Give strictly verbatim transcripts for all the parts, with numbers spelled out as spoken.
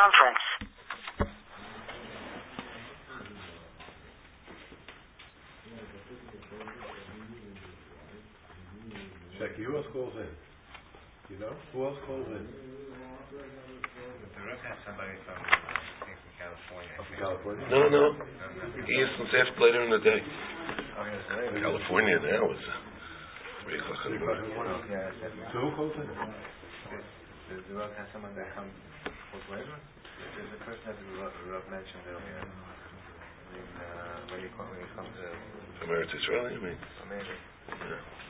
conference. Check, who else calls in? You know? Who else calls in? The rep has somebody from, I think, from California. From California? No, no. He is from F later in the day. Oh, yes, California now is three o'clock in the morning. So who calls in? Does the rep have someone that comes later? There's a person that the rep mentioned earlier. When you come to... From Eretz Israel, you mean? From Eretz Israel. Yeah.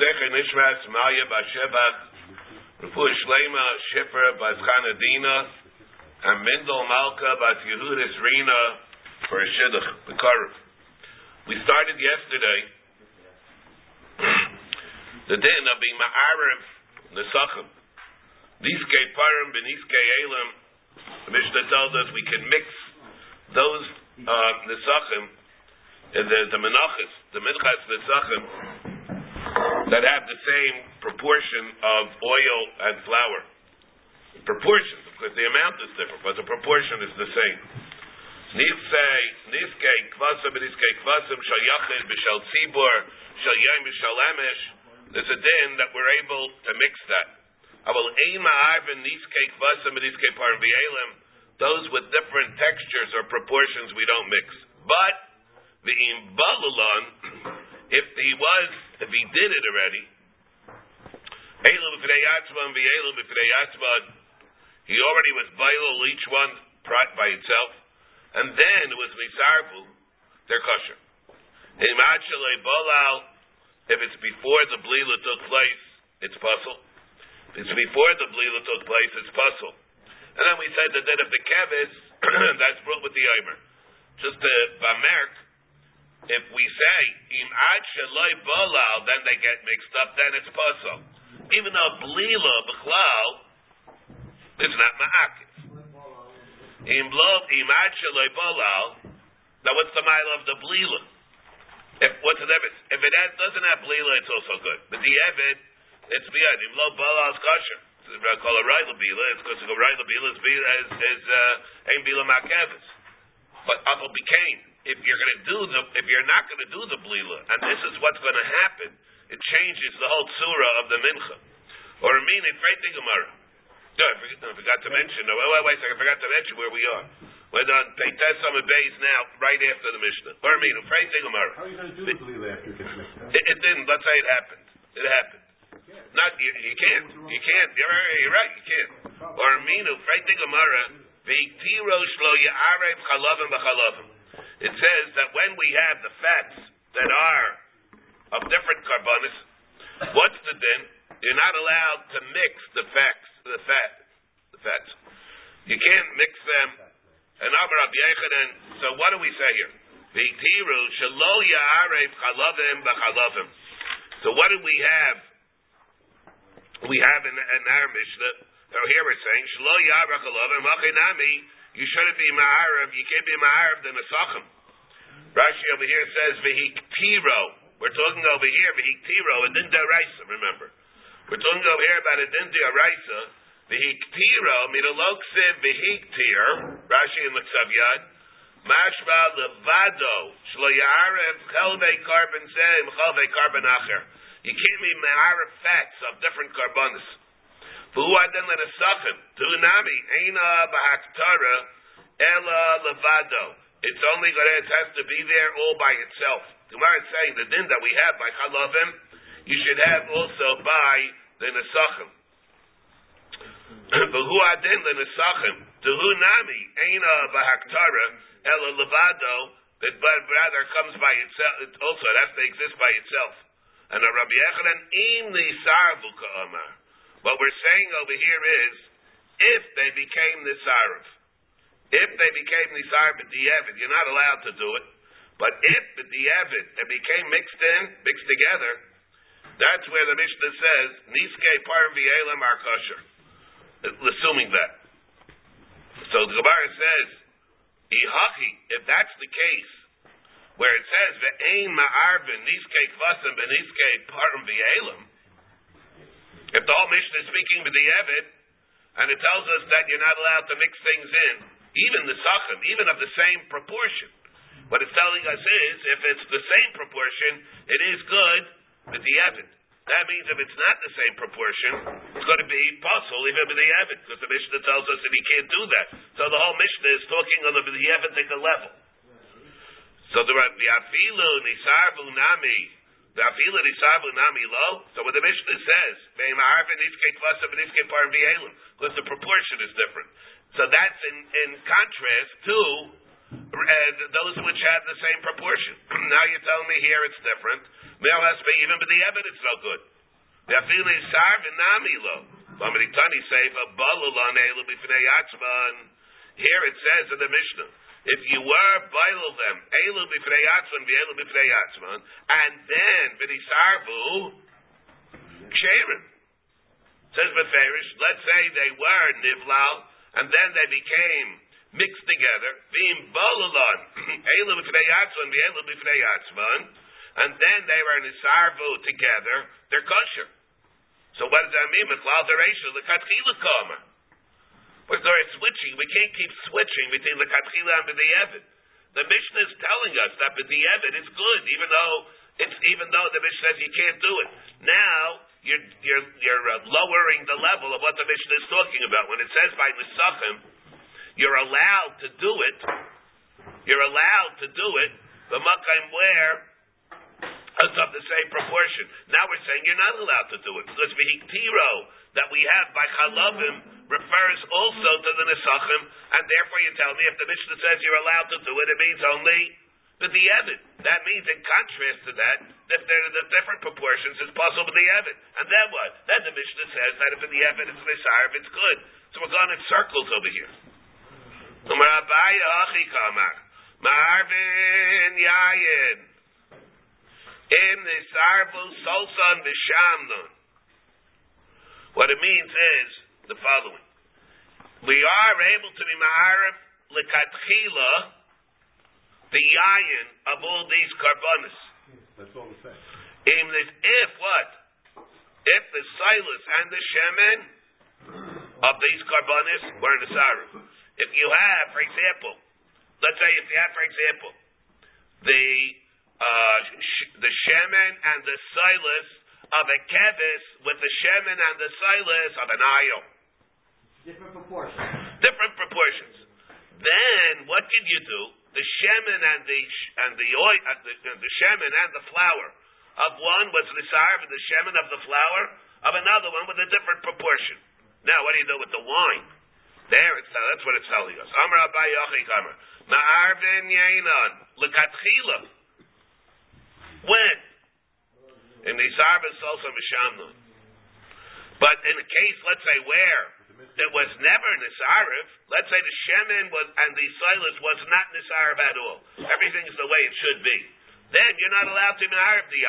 Zecher Nishmas Malya Bashevat Refu Shlema Shipper Bas Chanadina and Mendel Malka Bas Yehudis Rina for a shidduch the Karev. We started yesterday the din of being ma'arev nesachim. Niskei parim b'niskei elim. The Mishnah tells us we can mix those uh, nesachim and the the menachas the minchas nesachim that have the same proportion of oil and flour. Proportions, because the amount is different, but the proportion is the same. Nisei, niskei kvasim, niskei kvasim, shal yachid, b'shal tzibor, shal yom, b'shal emesh. There's a din that we're able to mix that. Aval ein ma'arvin, niskei kvasim, niskei parim v'elim. Those with different textures or proportions we don't mix. But, v'im balulan, if he was, if he did it already, he already was bailul each one by itself, and then it was misarvu, they're kosher. If it's before the blila took place, it's puzzle. If it's before the blila took place, it's puzzle. And then we said that then if the kevis, that's brought with the omer. Just the bamerk, if we say im ad sheloi bolal, then they get mixed up. Then it's pasul. Even though blila b'chlal is not ma'akiv. Im lov im ad sheloi bolal. Now, what's the mile of the blila? If what's the difference? If it has, doesn't have blila, it's also good. But the evid, it's biyad im lov bolal is kosher. I call it rayla bila. It's because the rayla bila is is ein bila ma'akevis. But Abel became. If you're going to do the, if you're not going to do the blila, and this is what's going to happen, it changes the whole surah of the mincha. Or I mean, freyting gemara. No, I forgot, no, I forgot to mention. No, wait, wait, I forgot to mention where we are. We're on Peites Amud Beis now, right after the Mishnah. Or I mean, freyting gemara. How are you going to do the blila after the Mishnah? It, it didn't. Let's say it happened. It happened. Not you. You can't. You can't. You're right. You're right. You can't. Or I mean, freyting gemara. Ve'itiro shlo ya'arev chalavim b'chalavim. It says that when we have the fats that are of different carbonas, what's the din? You're not allowed to mix the fats. The fat, the fats. You can't mix them. And Amar Rabbi Yechanan. So what do we say here? V'itiru shelo ya'arev chalavim b'chalavim. So what do we have? We have in, in our Mishnah. So here we're saying shelo ya'arev chalavim machinami. You shouldn't be ma'arav. You can't be ma'arav the nesachim. Rashi over here says v'hiktiro. We're talking over here v'hiktiro a din d'oraisa. Remember, we're talking over here about a din d'oraisa. V'hiktiro midaloksev v'hiktir. Rashi in the Ksaviyad mashva levado shlo ya'arev chelvei carbon zeim chelvei carbon acher. You can't be ma'arav fats of different carbonas. Who are then let us suffer? Tunami, Aina Bahaktara, Ella Levado. It's only going to have to be there all by itself. Gemara is saying the din that we have by Chalavim, you should have also by the Nesachim. But who are then the Nesachim? Tunami, Aina Bahaktara, Ella Levado, that rather comes by itself. It also it has to exist by itself. And the Rabbi Yechanan, Im Nisarvu Ka'amar. What we're saying over here is, if they became nisarif, if they became nisarif b'di'evid, you're not allowed to do it. But if b'di'evid they became mixed in, mixed together, that's where the Mishnah says niskei parim v'elim are kosher. Assuming that, so the Gemara says ihachi. If that's the case, where it says ve'ein ma'arvin niskei kvasim beniskei parim v'elim. If the whole Mishnah is speaking with the Eved, and it tells us that you're not allowed to mix things in, even the sachim, even of the same proportion. What it's telling us is, if it's the same proportion, it is good with the Eved. That means if it's not the same proportion, it's going to be possible even with the Eved, because the Mishnah tells us that he can't do that. So the whole Mishnah is talking on the Evidic level. So the Afilu Nisarvu Nami, the Afilu Nisarvu Nami Lo. So when the Mishnah says, because the proportion is different. So that's in, in contrast to uh, those which have the same proportion. Now you're telling me here it's different. Even with the Eved, it's no good. The Afilu Nisarvu Nami Lo. Here it says in the Mishnah, if you were bail them, elu b'fnei atzman v'elu b'fnei atzman, and then v'nisarvu ksherim. Says Beferish, let's say they were nivlal, and then they became mixed together, v'im bolalan, elu b'fnei atzman v'elu b'fnei atzman, and then they were nisarvu together, they're kosher. So what does that mean? Mitlal dereisha l'katchila kama. Because they're switching, we can't keep switching between the Katchila and the Eved. The Mishnah is telling us that the Eved is good, even though it's even though the Mishnah says you can't do it. Now you're you're you're lowering the level of what the Mishnah is talking about when it says by Nesachim, you're allowed to do it. You're allowed to do it. The Makayim where it's of the same proportion. Now we're saying you're not allowed to do it because the Hiktiro that we have by Chalavim refers also to the Nesachim, and therefore you tell me if the Mishnah says you're allowed to do it, it means only with the Eved. That means, in contrast to that, that there are the different proportions is possible with the Eved. And then what? Then the Mishnah says that if in the Eved it's Nesachim, it's good. So we're going in circles over here. Ma'arvin yayin im nisarvu solson v'shamnon. What it means is the following. We are able to be ma'arif l'katchila the yayin of all these karbonis. That's all the same. If what? If the silas and the shemen of these karbonis were nisarif. If you have, for example, let's say if you have, for example, the uh, sh- the shemen and the silas of a kevis with the shemen and the silas of an ayil. Different proportions. Different proportions. Then what can you do? The shemen and the and the oil, uh, the, uh, the shemen and the flour of one was the sarv and the shemen of the flour of another one with a different proportion. Now what do you do with the wine? There it's uh, that's what it's telling us. Amar Rabbi Yochai Amar ma'arvin yainon lekatchila. When in the sarv is also mishamnon, but in a case, let's say where there was never nisarif. Let's say the shemen was and the silas was not nisarif at all. Everything is the way it should be. Then you're not allowed to nisarif the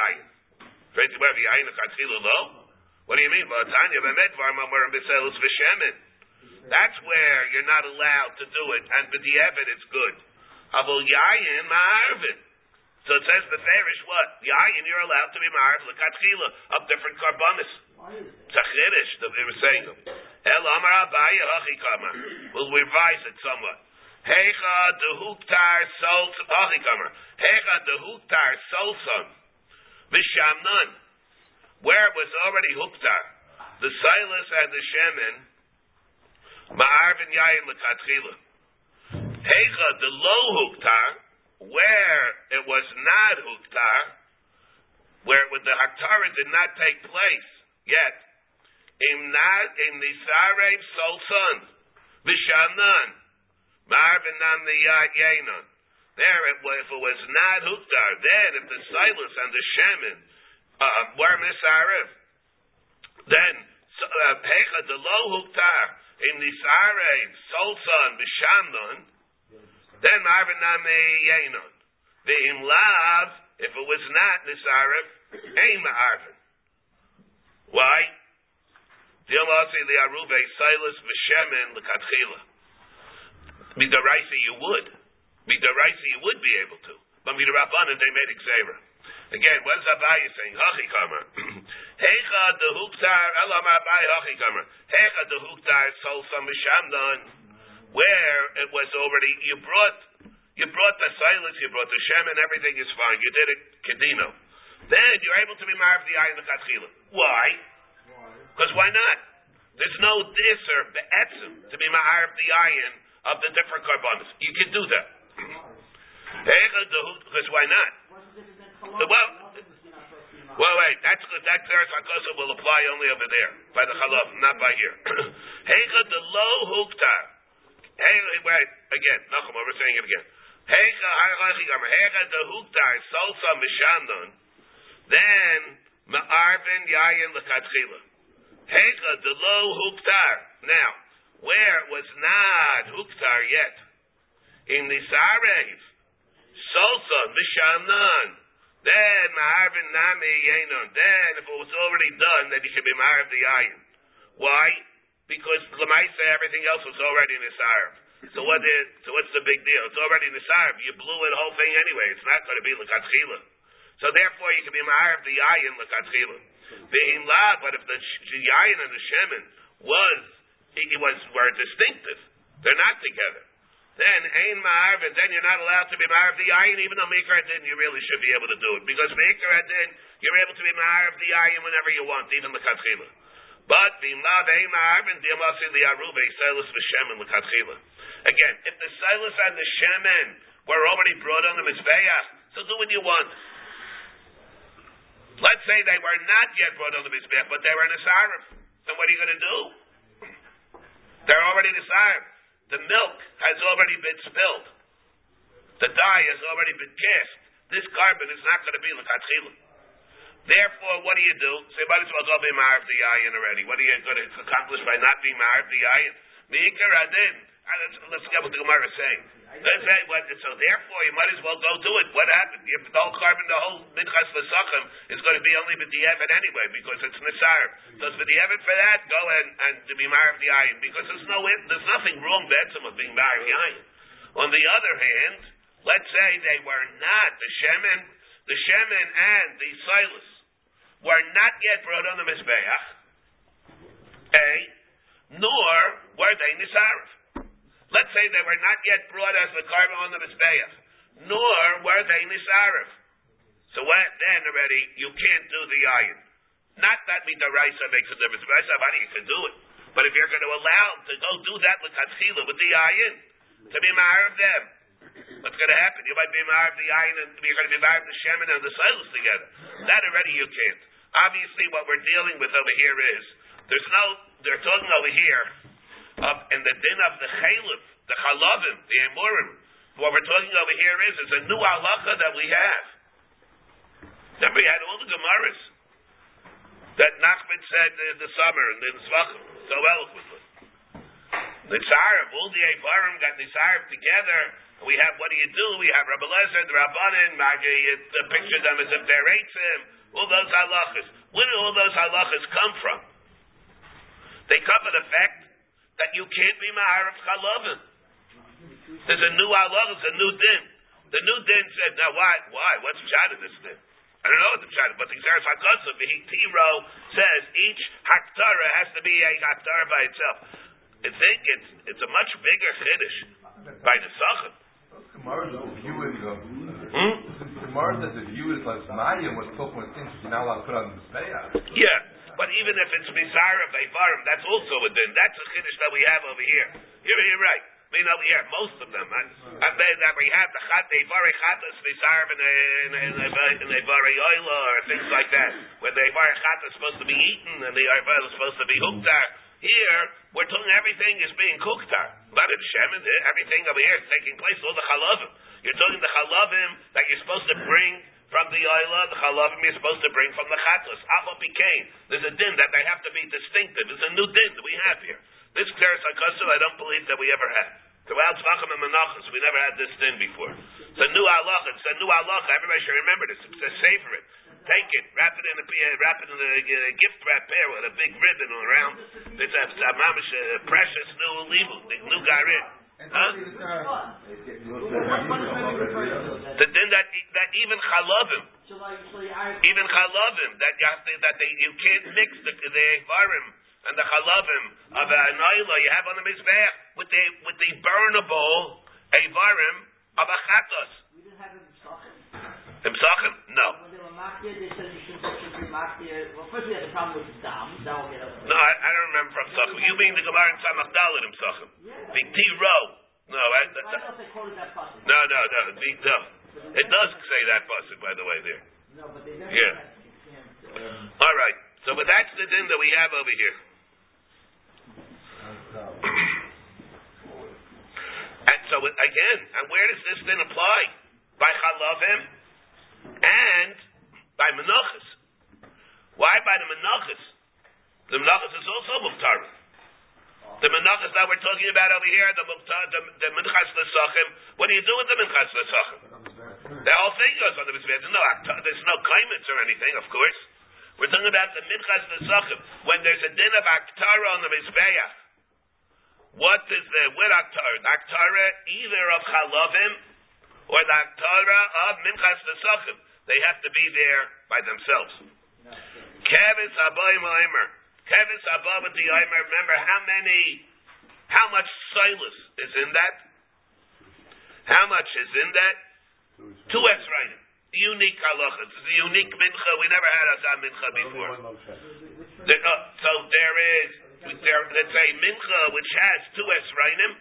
ayin. What do you mean? That's where you're not allowed to do it, and with the eved it's good. Avol yayin ma'arvin. So it says the Farish what? Yayin you're allowed to be ma'arif l'katchila of different karbonis. Tachirish that we were saying. El Amar Abaya Hachikamer. We'll revise it somewhat. Hecha dehuktar solson Hachikamer. Hecha dehuktar solson Vishamnan. Where it was already huktar, the silas and the shemen, ma'arvin yayin lekatchila. Hecha de lo huktar. Where it was not huktar, where with the haktara did not take place yet. Im not im nisarev solson v'shanan ma'arvin nam niyaynon. There, it, if it was not huktar, then if the silas and the shemen uh, were nisarev, then pecha de lo huktar im nisarev solson v'shanan. Then ma'arvin nam niyaynon. The im lav, if it was not nisarev, ein ma'arvin. Why? You would. You would be able to. But Midrabanan, they made Xavier. Again, what is Abaye saying? Hachikamer. Hecha the Huktar, Elam Abaye Hachikamer. Hecha the Huktar, Solsa Mishamdan. Where it was already, you brought, you brought the silence, you brought the Shem, and everything is fine. You did it, Kedino. Then you're able to be Marav the Ayin L'Chatchila. Why? Because why not? There's no this or be'etzim to be Marav the Ayin of the different karbanos. You can do that. Because why not? Well, well, wait. That's good. That Teres Hakosa will apply only over there by the Chalav, not by here. Hecha the low huktar. Hey, wait again. Nachum, we're saying it again. Hecha harachigamer. Hecha the huktar salsa mishandon. Then ma'arvin yayin lekatchila. Hecha the low huktar. Now, where it was not huktar yet in the sarev. Salsa, Mishamnan. Then Maharvin Nami Yenon. Then if it was already done, then you should be Maharv the Ayin. Why? Because Lamaisa, everything else was already in the Sarv. So what is so what's the big deal? It's already in the Sarv. You blew the whole thing anyway. It's not going to be Lekatchila. So therefore you can be Maharv the Ayin Lekatchila. V'im La, but if the Yayin and the Shemin was it was were distinctive. They're not together. Then ain ma'arv, and then you're not allowed to be ma'arv the ayin, even though mikra din you really should be able to do it, because mikra din you're able to be ma'arv the ayin whenever you want, even lekatchila. But v'imlav ain ma'arv and diamasi liaruvei silas v'shemen lekatchila. Again, if the silas and the shemen were already brought on the mizbeach, so do what you want. Let's say they were not yet brought on the mizbeach, but they were in the sarif. Then what are you going to do? They're already in the sarif. The milk has already been spilled. The dye has already been cast. This carbon is not going to be l'katchila. Therefore, what do you do? Say, might as well go be ma'arv the ayin already. What are you going to accomplish by not being ma'arv the ayin? Me'ikar adin. Let's get what the Gemara is saying. So therefore, you might as well go do it. What happened? The whole carbon, the whole minchas v'sachem is going to be only with the Evan anyway, because it's nisar. So it's with the Evan for that, go and, and to be ma'arv the ayin, because there's no there's nothing wrong betzim of being ma'arv the ayin. On the other hand, let's say they were not the shemen, the shemen and the silas were not yet brought on the mizbeach, a nor were they nisarif. Let's say they were not yet brought as the carbon on the Mizbeach, nor were they Nisarif. So what, then already, you can't do the ayin. Not that Midaraisa makes a difference. Midaraisa, how do you can do it? But if you're going to allow to go do that with Katchila, with the ayin, to be ma'ar of them, what's going to happen? You might be ma'ar of the ayin, and you're going to be ma'ar of the shemen and the silas together. That already you can't. Obviously, what we're dealing with over here is, there's no, they're talking over here, Uh, and the din of the Chalif, the Chalavim, the Amorim, what we're talking over here is, it's a new halacha that we have. Remember, we had all the Gemaras that Nachman said in the summer and in Zvachim, so eloquently. Nitzarab, all the Avarim got Nitzarab together, and we have, what do you do? We have Rabbi Lezer, the Rabbanin, Magi, the picture of them as if they're Eitzim, all those halachas. Where do all those halachas come from? They come from the fact that you can't be ma'arif chalavim. There's a new halacha, there's a new din. The new din said, now why? Why? What's the pshat of this din? I don't know what the pshat of, but the Xeris HaKosav, the Tiro says each haktara has to be a haktara by itself. I think it's it's a much bigger chiddush by the Sachem. Tomorrow's a view is hmm? Tomorrow that the view is like Maya was talking with things you're not allowed to put on the Maya. Yeah. But even if it's Mizarah Beivarim, that's also a din. That's a Kiddush that we have over here. You're, you're right. I mean, over here, most of them. I, I bet that we have the Chat Eivarei Chatas Mizarah and Eivarei Oila or things like that, where the Eivarei Chatas is supposed to be eaten and the Eivarei is supposed to be Huktar. Here, we're talking everything is being Huktar. But in Shemin, everything over here is taking place, all the Chalavim. You're talking the Chalavim that you're supposed to bring from the oila, the chalavim you're supposed to bring from the chatos. Alpha became. There's a din that they have to be distinctive. It's a new din that we have here. This Teres HaKosav, I don't believe that we ever had. Throughout Zvachim and Menachos, we never had this din before. It's a new halacha. It's a new halacha. Everybody should remember this. It's a savor it. Take it. Wrap it in a, wrap it in a, a gift wrap pair with a big ribbon around. It's a, a, a precious new libu, new garin. Huh? Then that that even chalavim, even chalavim that you have to, that they you can't mix the the varim and the chalavim of a naila you have on the mizbeach with the with the burnable a varim of a chatos. We didn't have imsachim. No. When they were machir, they said you shouldn't be machir. Well, first we had a problem with dam. That will get over. No, I, I don't remember from imsachim. You mean the Gemara in Samach Dalet imsachim? The T row. No, I, that, that, I they call it that pasuk. No, no, no, the, no. It does say that pasuk, by the way, there. No, but they never yeah. That. Um, All right. So, but that's the din that we have over here. And so, again, and where does this din apply? By chalavim and by menachos. Why by the menachos? The menachos is also muftarim. The menachos that we're talking about over here, the Mukta, the, the minchas l'sachim. What do you do with the minchas l'sachim? The whole thing goes on the mizbeach. There's no there's no claimants or anything, of course. We're talking about the minchas l'sachim. When there's a din of aktara on the mizbeach, what is the with aktara? The aktara either of chalavim or the aktara of minchas l'sachim. They have to be there by themselves. Kevis habayim aimer. Kevis above the Eimer, remember how many, how much Silas is in that? How much is in that? Two Esrainim. Unique halachas. It's a unique mincha. We never had that mincha before. The, uh, so there is, there, let's say, mincha which has two Esrainim.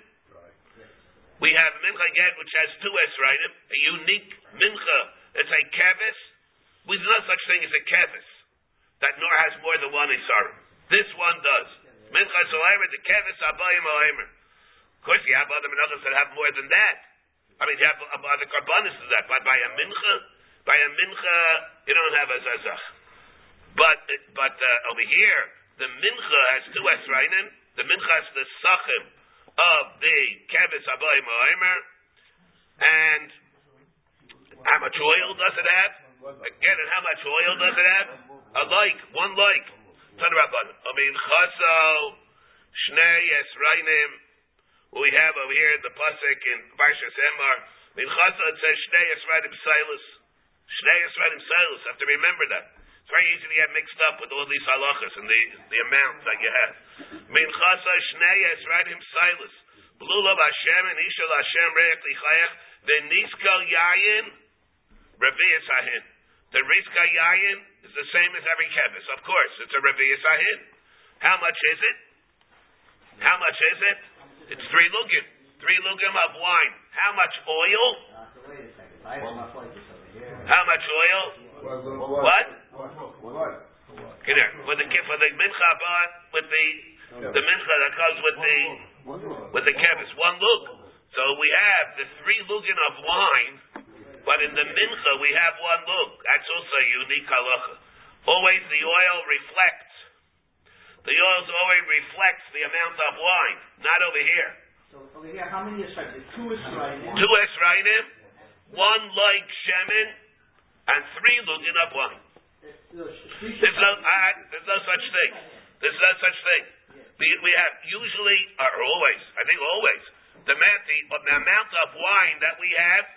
We have mincha yet which has two Esrainim. A unique mincha. It's a kevis. There's no such thing as a kevis. That nor has more than one Esarim. This one does. Mincha Zolaymer, the Kevis, Abayim Olaymer. Of course, you have other minachos that have more than that. I mean, you have other karbanis than that. But by a mincha, by a mincha, you don't have a zazach. But but uh, over here, the mincha has two esrainim. The mincha is the sachim of the Kevis, Abayim Olaymer. And how much oil does it have? Again, and how much oil does it have? A like, one like. I mean, Chassel, Shnei, Esrainim, we have over here the Pasek in Parshas Emor. I mean, Chassel, it says Shnei, Esrainim, Silas. Shnei, Esrainim, Silas. Have to remember that. It's very easy to get mixed up with all these halachas and the, the amounts that you have. I mean, Chassel, Shnei, Esrainim, Silas. Blulav Hashem, and Ishal Hashem, Re'ech, Lichayach, V'niskal Yayin, Revi'as Hahin. The Rizka Yayin is the same as every kevis, of course. It's a Revi'as Sahin. How much is it? How much is it? It's three lugim. Three lugim of wine. How much oil? How much oil? What? Okay, there. For the for the mincha with the the mincha that comes with the with the kevis. One lug. So we have the three lugim of wine. But in the mincha, we have one look. That's also a unique halacha. Always the oil reflects. The oil always reflects the amount of wine. Not over here. So over here, how many esrainim? Two esrainim. Two esrainim. One like shemen, and three looking up wine. There's no, I, there's no such thing. There's no such thing. We, we have usually, or always, I think always, the, the, the amount of wine that we have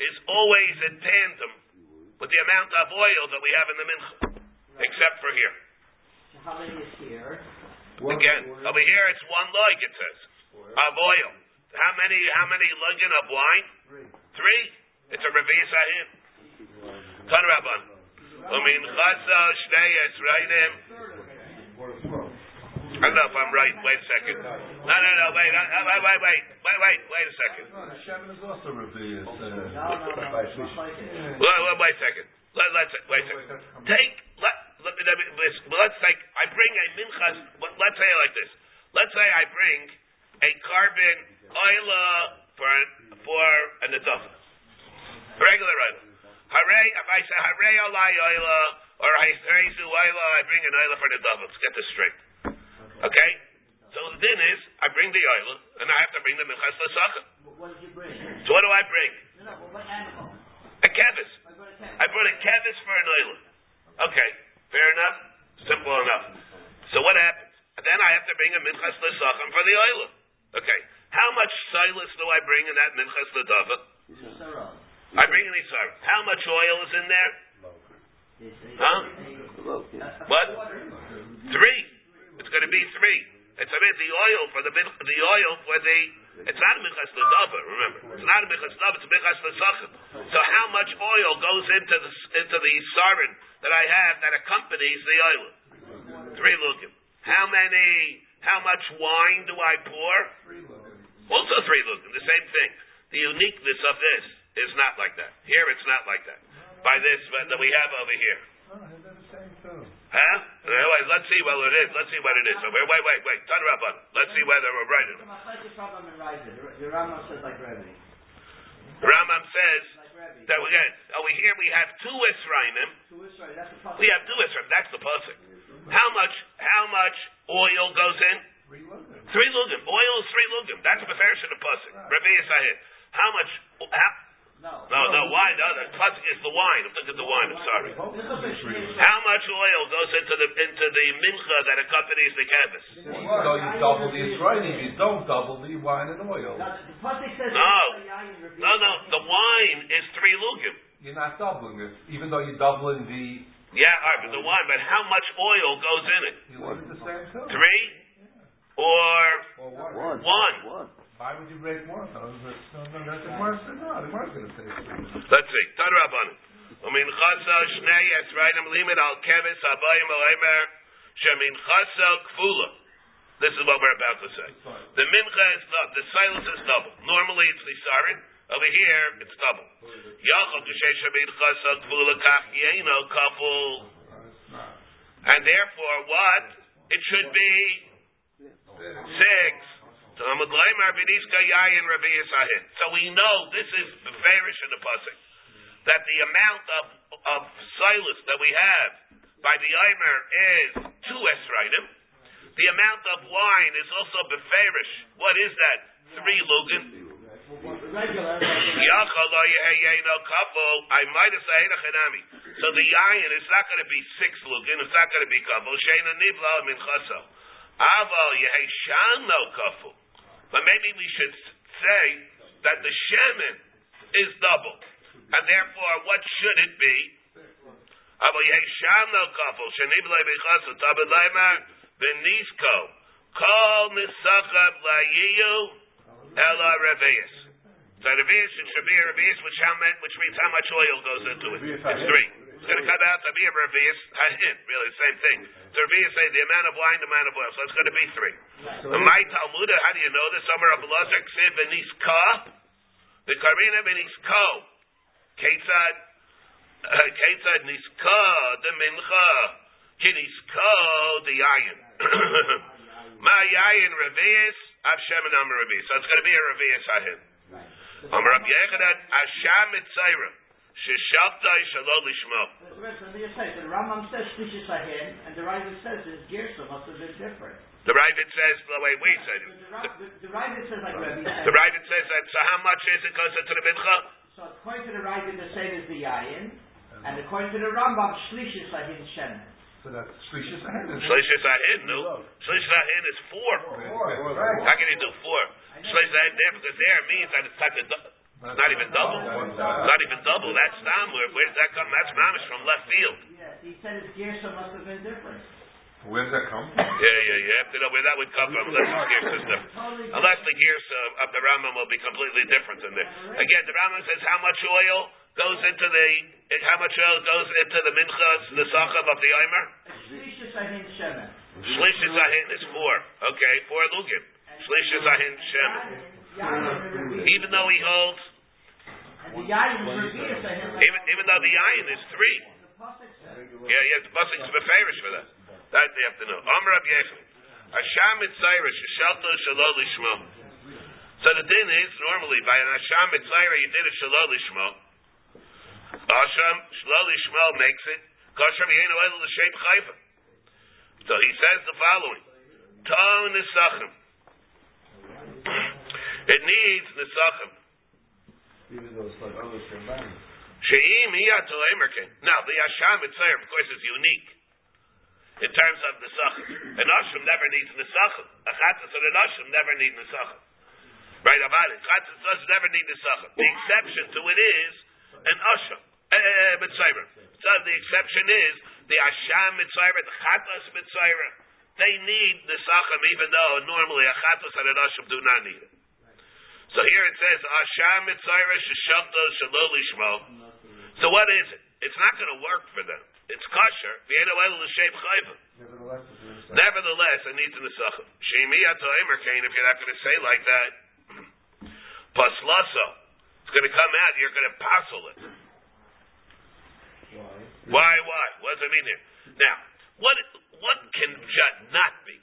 is always in tandem with the amount of oil that we have in the mincha, right. Except for here. So how many is here? Again, over here it's one lug, it says, of oil. How many? How many luggin of wine? Three. Three. It's a revi'as ha'in. Tan Rabban. Umin chazal shnei esrainim. I don't know if I'm right. Wait a second. No, no, no. Wait, wait, wait, wait, wait, wait, wait a second. Hashem is also revealed. Wait, wait a second. Let, let's wait a second. Take. Let, let me. Let me let's take. I bring a minchas. Let's say it like this. Let's say I bring a carbon oila for for an adult. Regular oila. Hooray! If I say hooray olai oila or hooray zu oila, I bring an oila for an adult. Let's get this straight. Okay, so the din is I bring the oil and I have to bring the minchas l'sachim. What did you bring? So what do I bring? No, no, what animal? A kevis. I brought a kevis. I brought a kevis for an oil. Okay, fair enough, simple enough. So what happens? And then I have to bring a minchas l'sachim for the oil. Okay, How much silas do I bring in that minchas l'dava? I bring an isar. How much oil is in there? Huh? What? Three. It's going to be three. It's I mean, the oil for the the oil for the. It's not a minchas l'dava. Remember, it's not a minchas l'dava. It's a minchas l'sachim. So how much oil goes into the into the isarin that I have that accompanies the oil? Three lugim. How many? How much wine do I pour? Three also three lugim. The same thing. The uniqueness of this is not like that. Here it's not like that. By this that we have over here. Huh? Anyway, let's see what it is. Let's see what it is. So wait, wait, wait, wait. Turn around. Let's see whether we're right or not. The Rambam says like Rebbe. Rambam says that we get over here we have two Esraimim. We have two Esraimim. That's the pasuk. How much? How much oil goes in? Three lugim. Three lugim. Oil is three lugim. That's a perfection of pasuk. Rabbi Yisrael. How much? How, no, no, no. Why the other pasuk is the wine? I'm looking at the wine. I'm sorry. How much oil goes into the into the mincha that accompanies the canvas? So you double the Yisrael. If you don't double the wine and oil. No, no, no. The wine is three lugim. You're not doubling it, even though you're doubling the. Yeah, all right, but the wine, but how much oil goes in it? Three? Or one? One. Why would you break one? Let's see. Tad Rabban. Uminchaso shnei esrayim limit al kevis habayim oimer sheminchaso kfula. This is what we're about to say. The mincha is double. The silence is double. Normally it's lisarin. Over here, it's double. And therefore, what? It should be six. So we know this is the varish in the pasuk that the amount of, of silas that we have by the Eimer is two esraidim. The amount of wine is also the varish. What is that? Three lugim. I might have said so the yayin is not going to be six lugin, it's not going to be kaful. Sheina nivla min chaso. Aval yehi shan no kaful. But maybe we should say that the shemen is double, and therefore, what should it be? Aval yehi shan no kaful. Shenivla min chaso. Tabelaymar benizko. Kol misachab layiyu ela reveis. So Revius should be a Revius, which how much, which means how much oil goes into it. It's three. It's going to come out to be a Revius. Really, same thing. So Revius say the amount of wine, the amount of oil. So it's going to be three. My Talmudah, how do you know this? Somewhere up Lazar Ksiv Benis Ka, the Karina Benis Ko, Ketzad, Ketzad Niska, the Mincha, Kinisko, the Yayin. My Yayin Revius, Abshemanam Revius. So it's going to be a Revius Hahin. Amrab Yechanan Asham Mitzayra Sheshavtai Shalol Lishmo. The Rambam says Shlishis Hahen, and the Ravid says it's Gersa must have been different. The Ravid says the way we said it. The Ravid says like Rabbi. The Ravid says that. So how much is it goes into the mincha? So according to the Ravid, the same as the yayin, and according to the Rambam, Shlishis Hahen Shem. So that's Shlishis Hahen. Shlishis Hahen, no. Shlishis Hahen is four. How can you do four? Shlishis Hahen there because there means that it's like a du- not even double. Not even double. That's Tam. Where, where does that come? That's Mamish from left field. Yeah, he said his Gersa must have been different. Where does that come from? Yeah, yeah, you have to know where that would come from. Unless the Gersa is different. Unless the Gersa of the Rambam will be completely different in there. Again, the Rambam says how much oil goes into the how much oil goes into the minchas the sachav of the Eimer? Shlishis Hahen Shemen. Shlishis Hahen is four. Okay, four lugim. Shlishis Hahen Shemen. Even though he holds, even even though the yayin is three. Yeah, you have to pasuk to be fairish for that. That they have to know. Amar Rabbi Yechanan, Hasham Mitzayra Shishalto Shelo Lishmo. So the din is normally by an Hasham Mitzayra you did a Shelo Lishmo. Hasham Shelo Lishmo makes it Kasham Yeinu Elu L'Shem Chayva. So he says the following: Tom Nisachim. It needs Nisachim. Even though it's like other Shembanim. Sheim Hiyato Emerkin. Now the Hasham Mitzayra, of course, is unique in terms of Nisachim. An Hasham never needs Nisachim. A Chatzis and an Hasham never need Nisachim. Right, Avadi, Chatzis does never need the Sachar. The exception to it is an Asha, eh, Mitzayra. So the exception is the Asha Mitzayra, the Chatzis Mitzayra. They need the Sachar, even though normally a Chatzis and an Asha do not need it. So here it says, Asha Mitzayra Sheshavdo Shelo Lishmo. So what is it? It's not going to work for them. It's kosher. Nevertheless, it needs an Sachar. Shemi Atoimer Kain, if you're not going to say like that, Paslaso. It's going to come out, you're going to passel it. Why? Why, why? What does it mean here? Now, what what can Jud not be?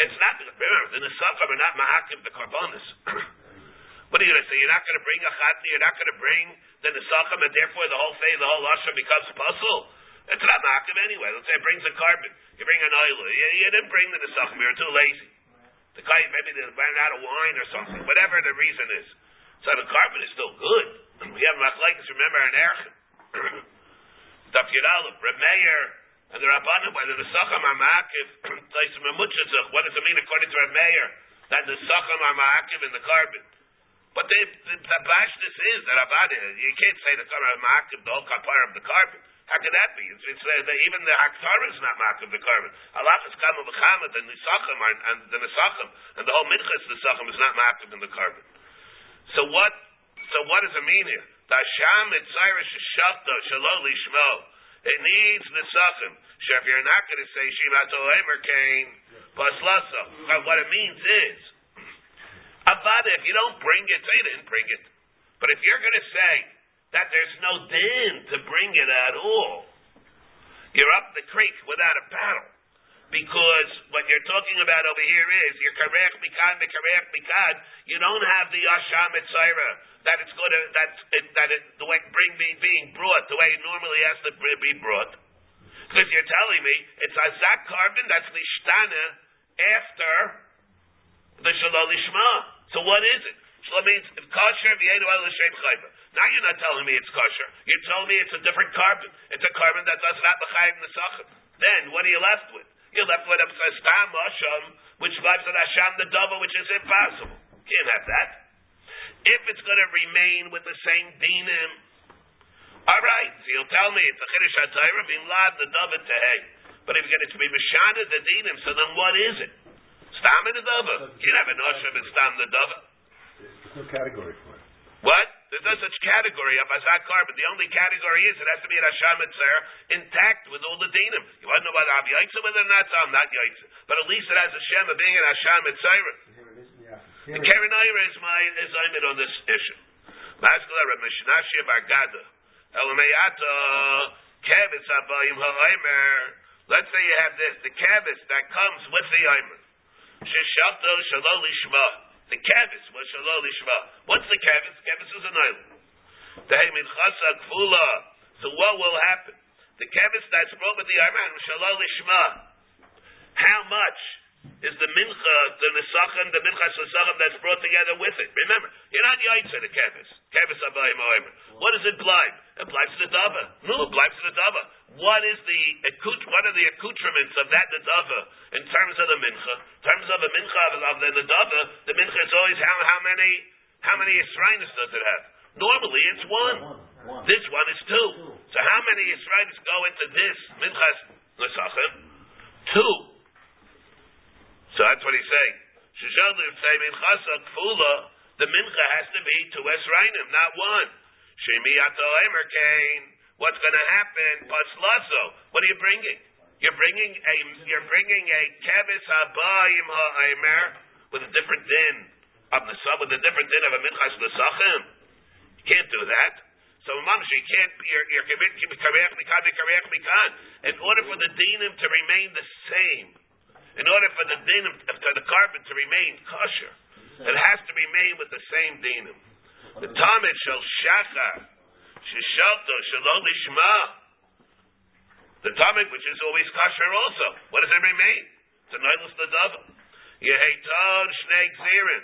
It's not, remember, the Nesachim are not Ma'akim, the Karbonis. What are you going to say? You're not going to bring a Chatni, you're not going to bring the Nesachim, and therefore the whole thing, the whole Ashram becomes puzzle. It's not Ma'akim anyway. Let's say it brings a carbon. You bring an oil. You, you didn't bring the Nesachim, you're too lazy. The guy, maybe they ran out of wine or something, whatever the reason is. So the carbon is still good. We have Machlekes, remember, an Erchin. Daf Yud Aleph, Reb Meir, and the Rabbanim, whether the Sacham are Ma'akiv, what does it mean according to Reb Meir, that the Sacham are Ma'akiv in the carbon? But they, the, the blashness is that Rabbanim, you can't say the Sacham are Ma'akiv, the whole kapara of the carbon. How could that be? It's, it's, uh, the, even the Haktarah is not Ma'akiv the carbon. Allah is Kama B'chama, the Nisachim, and the Nisachim, and the whole Minchas Nisachim is not Ma'akiv in the carbon. So what So what does it mean here? Tasham Mitzayra Sheshafto Shelo Lishmo. It needs Nisachim. So if you're not going to say Shimato Emer Kain, Paslaso. What it means is, Avada, if you don't bring it, say you didn't bring it. But if you're going to say that there's no din to bring it at all, you're up the creek without a paddle. Because what you're talking about over here is, you're karech mikad, karech mikad, you don't have the Asha Mitzayra, that it's going to, that it, that it, the way bring being, being brought, the way it normally has to be brought. Because you're telling me, it's Azak carbon, that's Nishtana, after the Shalol Lishma. So what is it? Shalom means, kosher, v'yenu el l'shem chayva. Now you're not telling me it's kosher. You're telling me it's a different carbon. It's a carbon that does not b'chayim nesachim. Then, what are you left with? You're left with a stam asham, which lives on asham the dava, which is impossible. Can't have that. If it's going to remain with the same dinim, all right, so you'll tell me it's a chiddush ha'torah being lad the dava tehei. But if you're going to be mishana the dinim, so then what is it? Stam and the dava. Can't have an asham and stam the dava. There's no category for it. What? There's no such category of Azak carbon. The only category is it has to be an Asha Mitzayra intact with all the dinim. You want to know about Av Yaitse, whether or not it's Av not Yaitse. But at least it has a Shem of being an Asha Mitzayra. The Keren Ayra is my assignment on this issue. Maskala Reb Mishnashi Bargada. Elamayata Kavis Abayim Ha'aymer. Let's say you have this, the Kavis that comes with the Aymer. Sheshavto Shelo Lishma. The kavis was shelo lishma. What's the kavis? Kavis is an oil. So what will happen? The kavis that's brought with the arman shelo lishma. How much is the mincha, the nesachim, the mincha nesachim that's brought together with it? Remember, you're not yaitz in the kavis. Kavis abayim oimer. What does it blind? It blinds the dava. No, it blinds the dava. What is the what are the accoutrements of that nedava in terms of the mincha? In terms of the mincha of the nedava, the mincha is always how how many how many Yisraelis does it have? Normally it's one. one. This one is two. two. So how many Yisraelis go into this minchas nesachim? Two. So that's what he's saying. Sheshadim say minchas kfula. The mincha has to be two Yisraelim, not one. Shemi ato emerkain. What's going to happen? Paslaso. What are you bringing? You're bringing a you're bringing a kevis habayim ha'aymer with a different din of the with a different din of a minchas nesachim. You can't do that. So mamshe, you can't. You're you're kareach mikan kareach mikan. In order for the dinim to remain the same, in order for the dinim to the carbon to remain kosher, it has to remain with the same dinim. The tamid shel shachar. Sheshavto shelo lishma. The tamid, which is always kosher, also. What does it remain? It's an oilus nedava. Yeheton shnei gzirin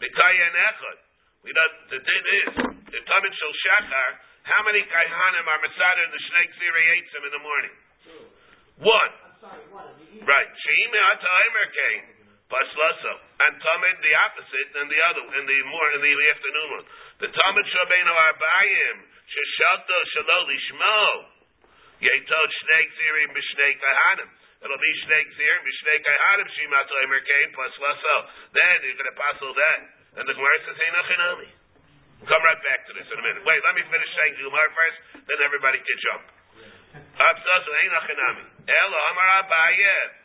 b'kayin echad. We know the din is the tamid shel shachar. How many kaihanim are masada in the shnei gzirin eitzim in the morning? One. Right. Sheim ha'taimer kain. Paslasa. And Tamid the opposite than the other in the more in the afternoon one. The Tamid Shabaino Arbayim Sheshato Shaloli Shmo Yeto Shnei Zirim B'Shnei Kahanim. It'll be Shnei Zirim B'Shnei Kahanim Shimato Emerkein Paslasa. Then you're going to passel that. And the Gemara says, "Ain't Achinami." We'll come right back to this in a minute. Wait, let me finish saying the Gemara first. Then everybody can jump. Paslasa Ain't Achinami. Ela Amar Abaye.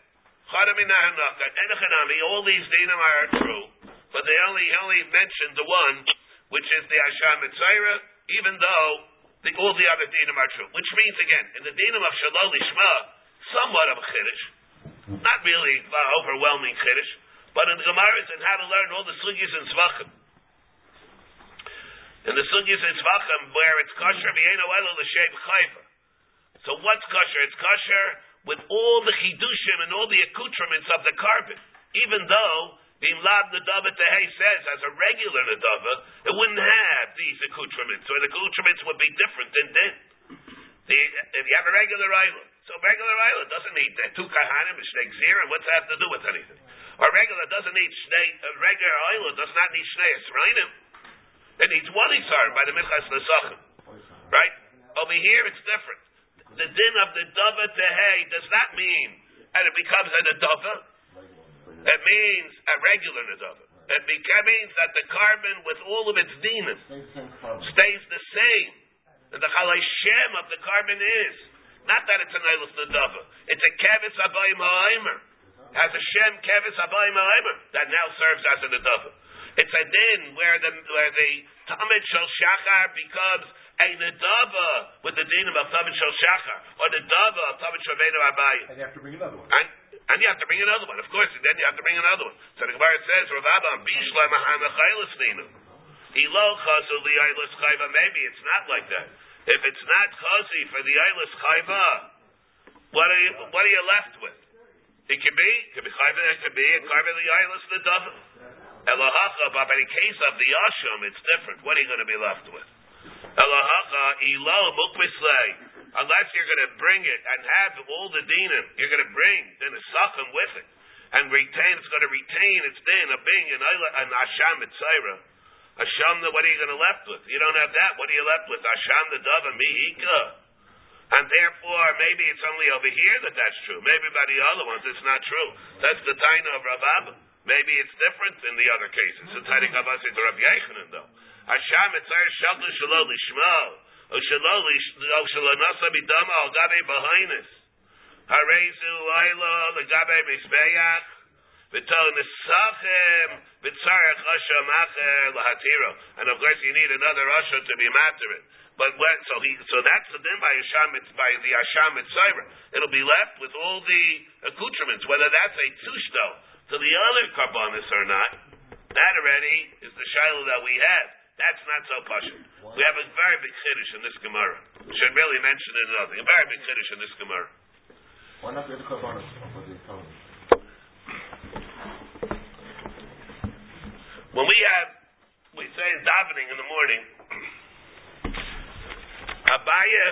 All these dinim are true, but they only only mentioned the one which is the Asher Mitzayra, even though the, all the other dinim are true. Which means again, in the dinim of Shalol Lishma, somewhat of a chiddush, not really uh, overwhelming chiddush, but in the Gemaras and how to learn all the sugyas and zvachim. In the sugyas and zvachim, where it's kosher v'eino elo l'shem chayva. So what's kosher? It's kosher with all the chidushim and all the accoutrements of the carpet, even though the Imlad Nadava Tehei says, as a regular Nadava, it wouldn't have these accoutrements, or the accoutrements would be different than then. The, if you have a regular Ayla, so regular Ayla doesn't need that. Two Kahanim and Shnei Zira, what's that have to do with anything? A regular doesn't need Shnei, a regular Ayla does not need Shnei Esrainim. It needs one Isar by the Minchas Nesachim. Right? Over here it's different. The din of the dava tehei does not mean that it becomes a nedava. It means a regular nedava. It means that the carbon, with all of its demons, stays the same. And the chalei shem of the carbon is not that it's an eilus nedava. It's a kevis abayim ha'aymer. Has a shem kevis abayim ha'aymer that now serves as a nedava. It's a din where the where the tamid shel shachar becomes a nedava with the dinim of tamid shel shachar, or the dava of tamid shel beinu abayim. And you have to bring another one. And, and you have to bring another one, of course. And then you have to bring another one. So the Gemara says, Rav Abba bishla mahanachaylis ninu. Ilo chasu liaylis chayva. Maybe it's not like that. If it's not chasi for the aylis chayva, what are you what are you left with? It could be, it could be chayva. It could be a chayva liaylis nedava. Elahacha, but in the case of the asham, it's different. What are you going to be left with? Elahacha ilo mukmislei. Unless you're going to bring it and have all the dinim, you're going to bring the nesachim with it and retain. It's going to retain its din of being an an asham mitzayra. Asham, what are you going to left with? You don't have that. What are you left with? Asham the dava mihika. And therefore, maybe it's only over here that that's true. Maybe by the other ones it's not true. That's the taina of Rav Abba. Maybe it's different in the other cases. The taina of Rav Yechanan though. Hashem etzayr shaltu shelo lishmo o shelo o shelo nasa bidama al gabe b'hainis harezu ayla al gabe mizbeach v'tol nesachem v'tzarech asher macher lahatiro. And of course you need another asher to be matter it. But when, so he so that's the din by Hashem by the Hashem etzayr. It'll be left with all the accoutrements, whether that's a tushto to the other karbanis or not. That already is the shiloh that we have. That's not so pashut. We have a very big chiddush in this Gemara. We should really mention it another. A very big chiddush in this Gemara. Why not the other korbanos? When we have, we say in davening in the morning, Abaya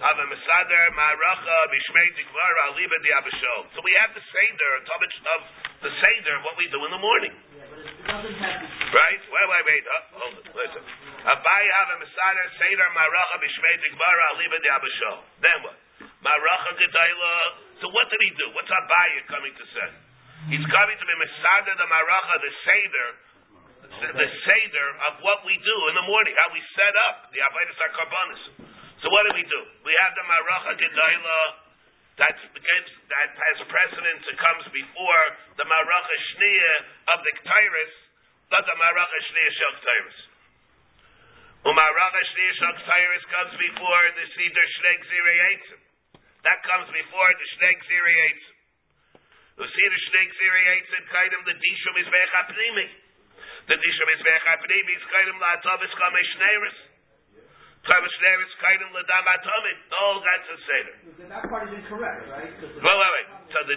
Hava Mesader Ma'aracha Bishmei Tikvar Aliba Di Abishol. So we have the seder of the seder of what we do in the morning. Right? Wait, wait, wait. Oh, hold it. Listen. Abai Hava Mesader Seder Ma'aracha Bishmei Tikvar Aliba Di Abishol. Then what? Ma'aracha Gedayla. So what did he do? What's Abaya coming to say? He's coming to be Mesader the Ma'aracha, the seder. The seder of what we do in the morning, how we set up the Avodas HaKarbanos. So what do we do? We have the Ma'aracha Gedayla that has precedence. It comes before the Ma'aracha Shniyah of the Ketairis, not the Ma'aracha Shniyah Shel Ketairis. Um, Ma'aracha Shniyah Shel Ketairis comes before the Seder Shnei Gzirei Eitzim. That comes before the Shnei Gzirei Eitzim. The Seder Shnei Gzirei Eitzim kind of the Dishum is Mizbeach HaPnimi. The Dishum is Mizbeach HaPnimi is kind of La'atavis Kamei Shneiris. Thomas Neris Kaidim Ladam Atomid. All that's a seder. That part is incorrect, right? Well, wait, wait. So the,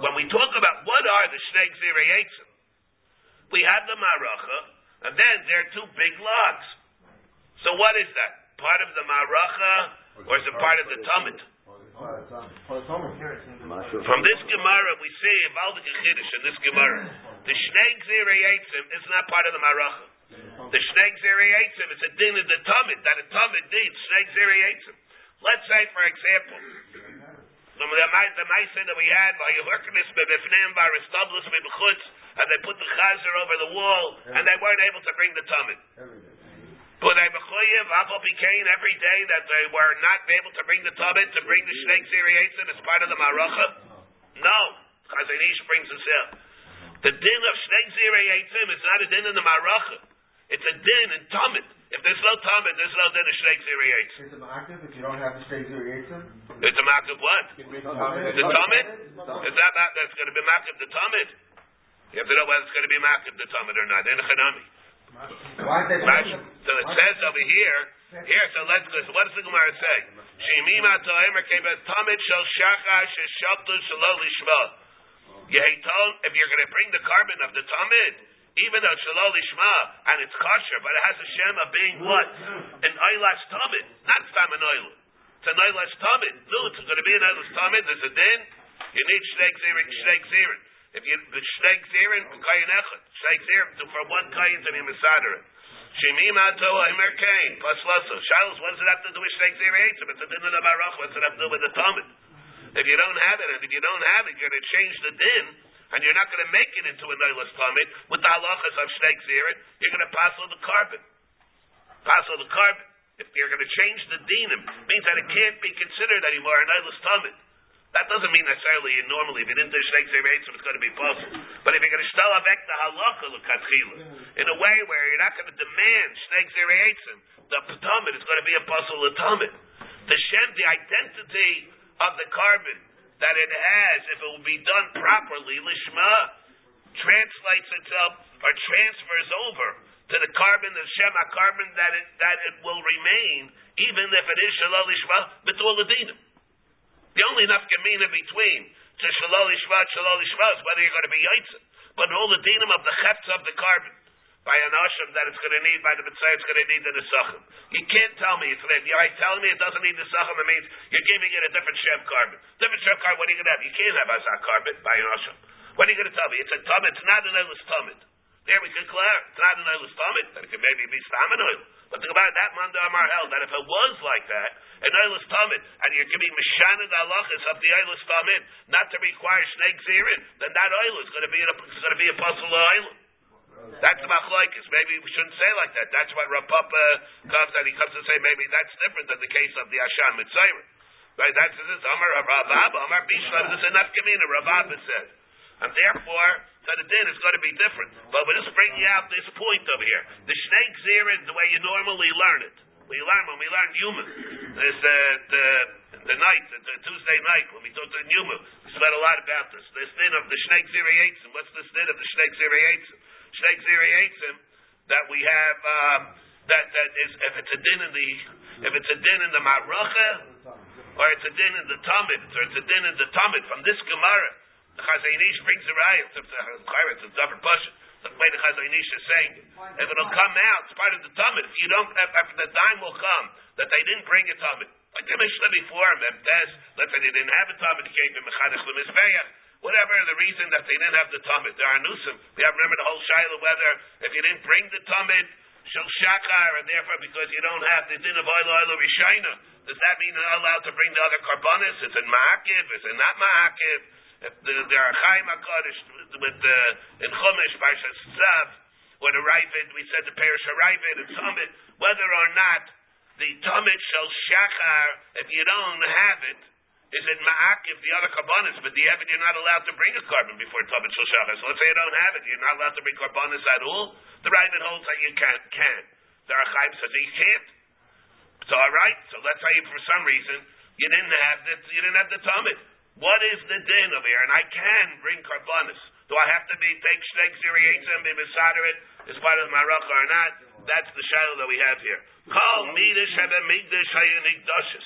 when we talk about what are the Shnei Gzirei Eitzim, we have the Ma'aracha, and then there are two big logs. So what is that? Part of the Ma'aracha, or is it part of the Talmud? From this Gemara, we see a Valdik Chiddush in this Gemara. The Shnei Gzirei Eitzim is not part of the Marachim. The Shnei Gzirei Eitzim is a din in the Talmud, that a Talmud needs Shnei Gzirei Eitzim. Let's say, for example, the Maisa that we had, and they put the Chazer over the wall, and they weren't able to bring the Talmud. But they mechuyev Abba became every day that they were not able to bring the Talmud, to bring the Shnei Gzirei Eitzim as part of the Maracha? No. Chazanish brings this up. The din of Shnei Gzirei Eitzim is not a din in the Maracha. It's a din in Talmud. If there's no Talmud, there's no din of Shnei Gzirei Eitzim. It's a ma'akiv if you don't have the Shnei Gzirei Eitzim? It's a ma'akiv what? The Talmud? Is that that's going to be ma'akiv the Talmud? You have to know whether it's going to be ma'akiv the Talmud or not. In a Chanami. Why they so it says over here, here, so let's go, so what does the Gemara say? If you're going to bring the carbon of the Talmud, even though it's Shalol Lishma, and it's kosher, but it has a shem of being what? An Oilas Talmud, not Stam an Oil. It's an Oilas Talmud. No, it's going to be an Oilas Talmud, there's a din, you need Shnei Gzirei, Shnei Gzirei. If you Shnei Gzirei, Kayin Echad, Shnei Gzirei from one Kayin to the Mesadra. Shemim Ato Aimer Kain, Pasloso. Shalos, what does it have to do with Shnei Gzirei Eitzim? It's a din of the Baruch, what does it have to do with the Talmud? If you don't have it, and if you don't have it, you're going to change the din, and you're not going to make it into a Noilas Talmud with the halachas of Shnei Gzirei. You're going to passel the carbon. Passel the carbon. If you're going to change the din, it means that it can't be considered anymore a Noilas Talmud. That doesn't mean necessarily you normally, if you didn't do Shnei Gzirei Eitzim, it's going to be possible. But if you're going to shtel avek the halakha l'katchila in a way where you're not going to demand Shnei Gzirei Eitzim, the Talmud is going to be a puzzle of Talmud. The shem, the identity of the carbon that it has, if it will be done properly, lishma, translates itself or transfers over to the carbon, the shem, a carbon that it that it will remain, even if it is shalol lishma b'tul adinim. The only nafkamina between to Shalol Lishma and Shalol Lishma is whether you're going to be Yaitzim. But all the dinam of the Chefts of the carbon, by an Asham that it's going to need, by the Mitzvah it's going to need the Nesachim. You can't tell me, it's if you're telling me it doesn't need Nesachim, it means you're giving it a different Shem carbon. Different Shem carbon, what are you going to have? You can't have Azar carbon by an Asham. What are you going to tell me? It's a Talmud, it's not an Eilis Talmud. There we can clear, it's not an Eilis Talmud, that it could maybe be Stam an Oil. But think about that Manda Amar held that if it was like that, an Eilis Talmud, and you're giving Mishana the halachas of the Eilis Talmud not to require Shnei Gzirei, then that oil is going to be an, it's going to be a puzzle oil. That's the machlokes. Maybe we shouldn't say like that. That's why Rav Papa comes and he comes and say maybe that's different than the case of the Ashan Mitzayim. Right? That's this Amar Rav Abba Amar Bishlam. This is enough Kamina Rav Abba said, and therefore. So the din is going to be different. But we're just bringing out this point over here. The Shnei Gzirei, the way you normally learn it. We learn when we learn Yuma. There's the, the, the night, the, the Tuesday night, when we talk to Yuma, we spent a lot about this. This din of the Shnei Gzirei Eitzim. What's this din of the Shnei Gzirei Eitzim? Shnei Gzirei Eitzim that we have, um, that, that is, if it's a din in the, if it's a din in the Maracha, or it's a din in the Talmud, or it's a din in the Talmud from this Gemara. The Chazanish brings the raya. It's a different pasuk. The way the Chazanish is saying it, if it'll come out, it's part of the Talmud. If you don't, after the time will come that they didn't bring a Talmud. Like the Mishnah before, let's say they didn't have a Talmud. He came to Mechadech Lemizbeach. Whatever the reason that they didn't have the Talmud, there are nusim. We have remember the whole shaila whether if you didn't bring the Talmud, shul shakar, and therefore because you don't have the din of oil oil rishayna, does that mean they're allowed to bring the other karbanis? Is it ma'akiv? Is it not ma'akiv? If the, the Archaim HaKadosh with the in Chumash Parshas Tzav, or the Ravid, we said the Parish of Ravid and Talmud, whether or not the Talmud shel Shachar, if you don't have it, is it Ma'akiv the other Karbanis? But the Evid you're not allowed to bring a carbon before Talmud shel Shachar. So let's say you don't have it, you're not allowed to bring Karbanis at all. The Ravid holds that you can. can. The Archaim says that you can't. So all right, so let's say you, for some reason you didn't have the you didn't have the Talmud. What is the din of here? And I can bring karbanis. Do I have to be take Shnei Gzirei Eitzim and be mesader it as part of the Maracha or not? That's the shaila that we have here. Kol midish habemigdash hayanigdashes.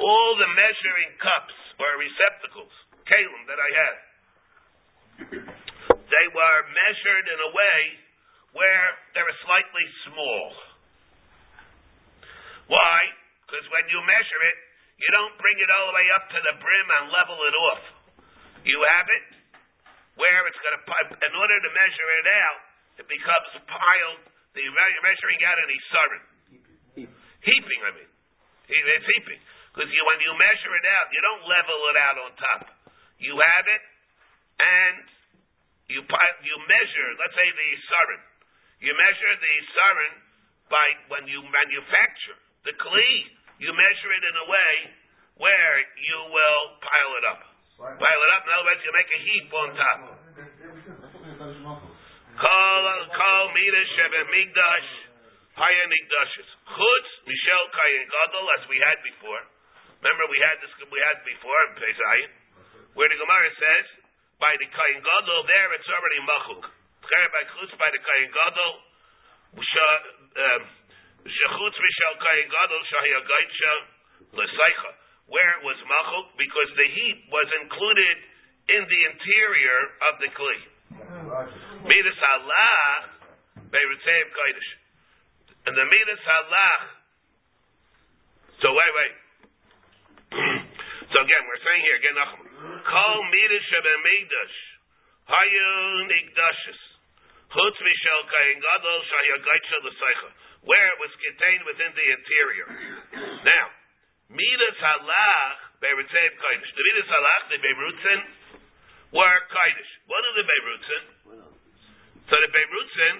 All the measuring cups or receptacles, kalim that I have, they were measured in a way where they were slightly small. Why? Because when you measure it, You don't bring it all the way up to the brim and level it off. You have it where it's going to, in order to measure it out, it becomes piled, the measuring out an isarin. Heaping, I mean. It's heaping. Because you, when you measure it out, you don't level it out on top. You have it, and you you measure, let's say the isarin. You measure the isarin by, when you manufacture the kli, you measure it in a way where you will pile it up. Pile it up, in other words, you make a heap on top. Call, call, midah, sheben, migdash, hayan migdashes. Chutz, mishel, kayin, gadol, as we had before. Remember, we had this, we had before in Pesayim, where the Gemara says, by the kayin gadol, there it's already machuk. By chutz, by the kayin gadol, shechutz, mishel, kayin gadol, shahyagaitcha, lesaycha. Where it was machuk, because the heap was included in the interior of the kli. Midas halach, beiritzev kodesh, and the midas halach. So wait, wait. So again, we're saying here again, kol midas sheben migdash, hayun igdashes, chutz mishel kayin gadol shayagaitcha l'saycha. Where it was contained within the interior. Now. Midas halach beirutzin kodesh. The midas halach, the beirutzin, were kodesh. What are the beirutzin? So the beirutzin,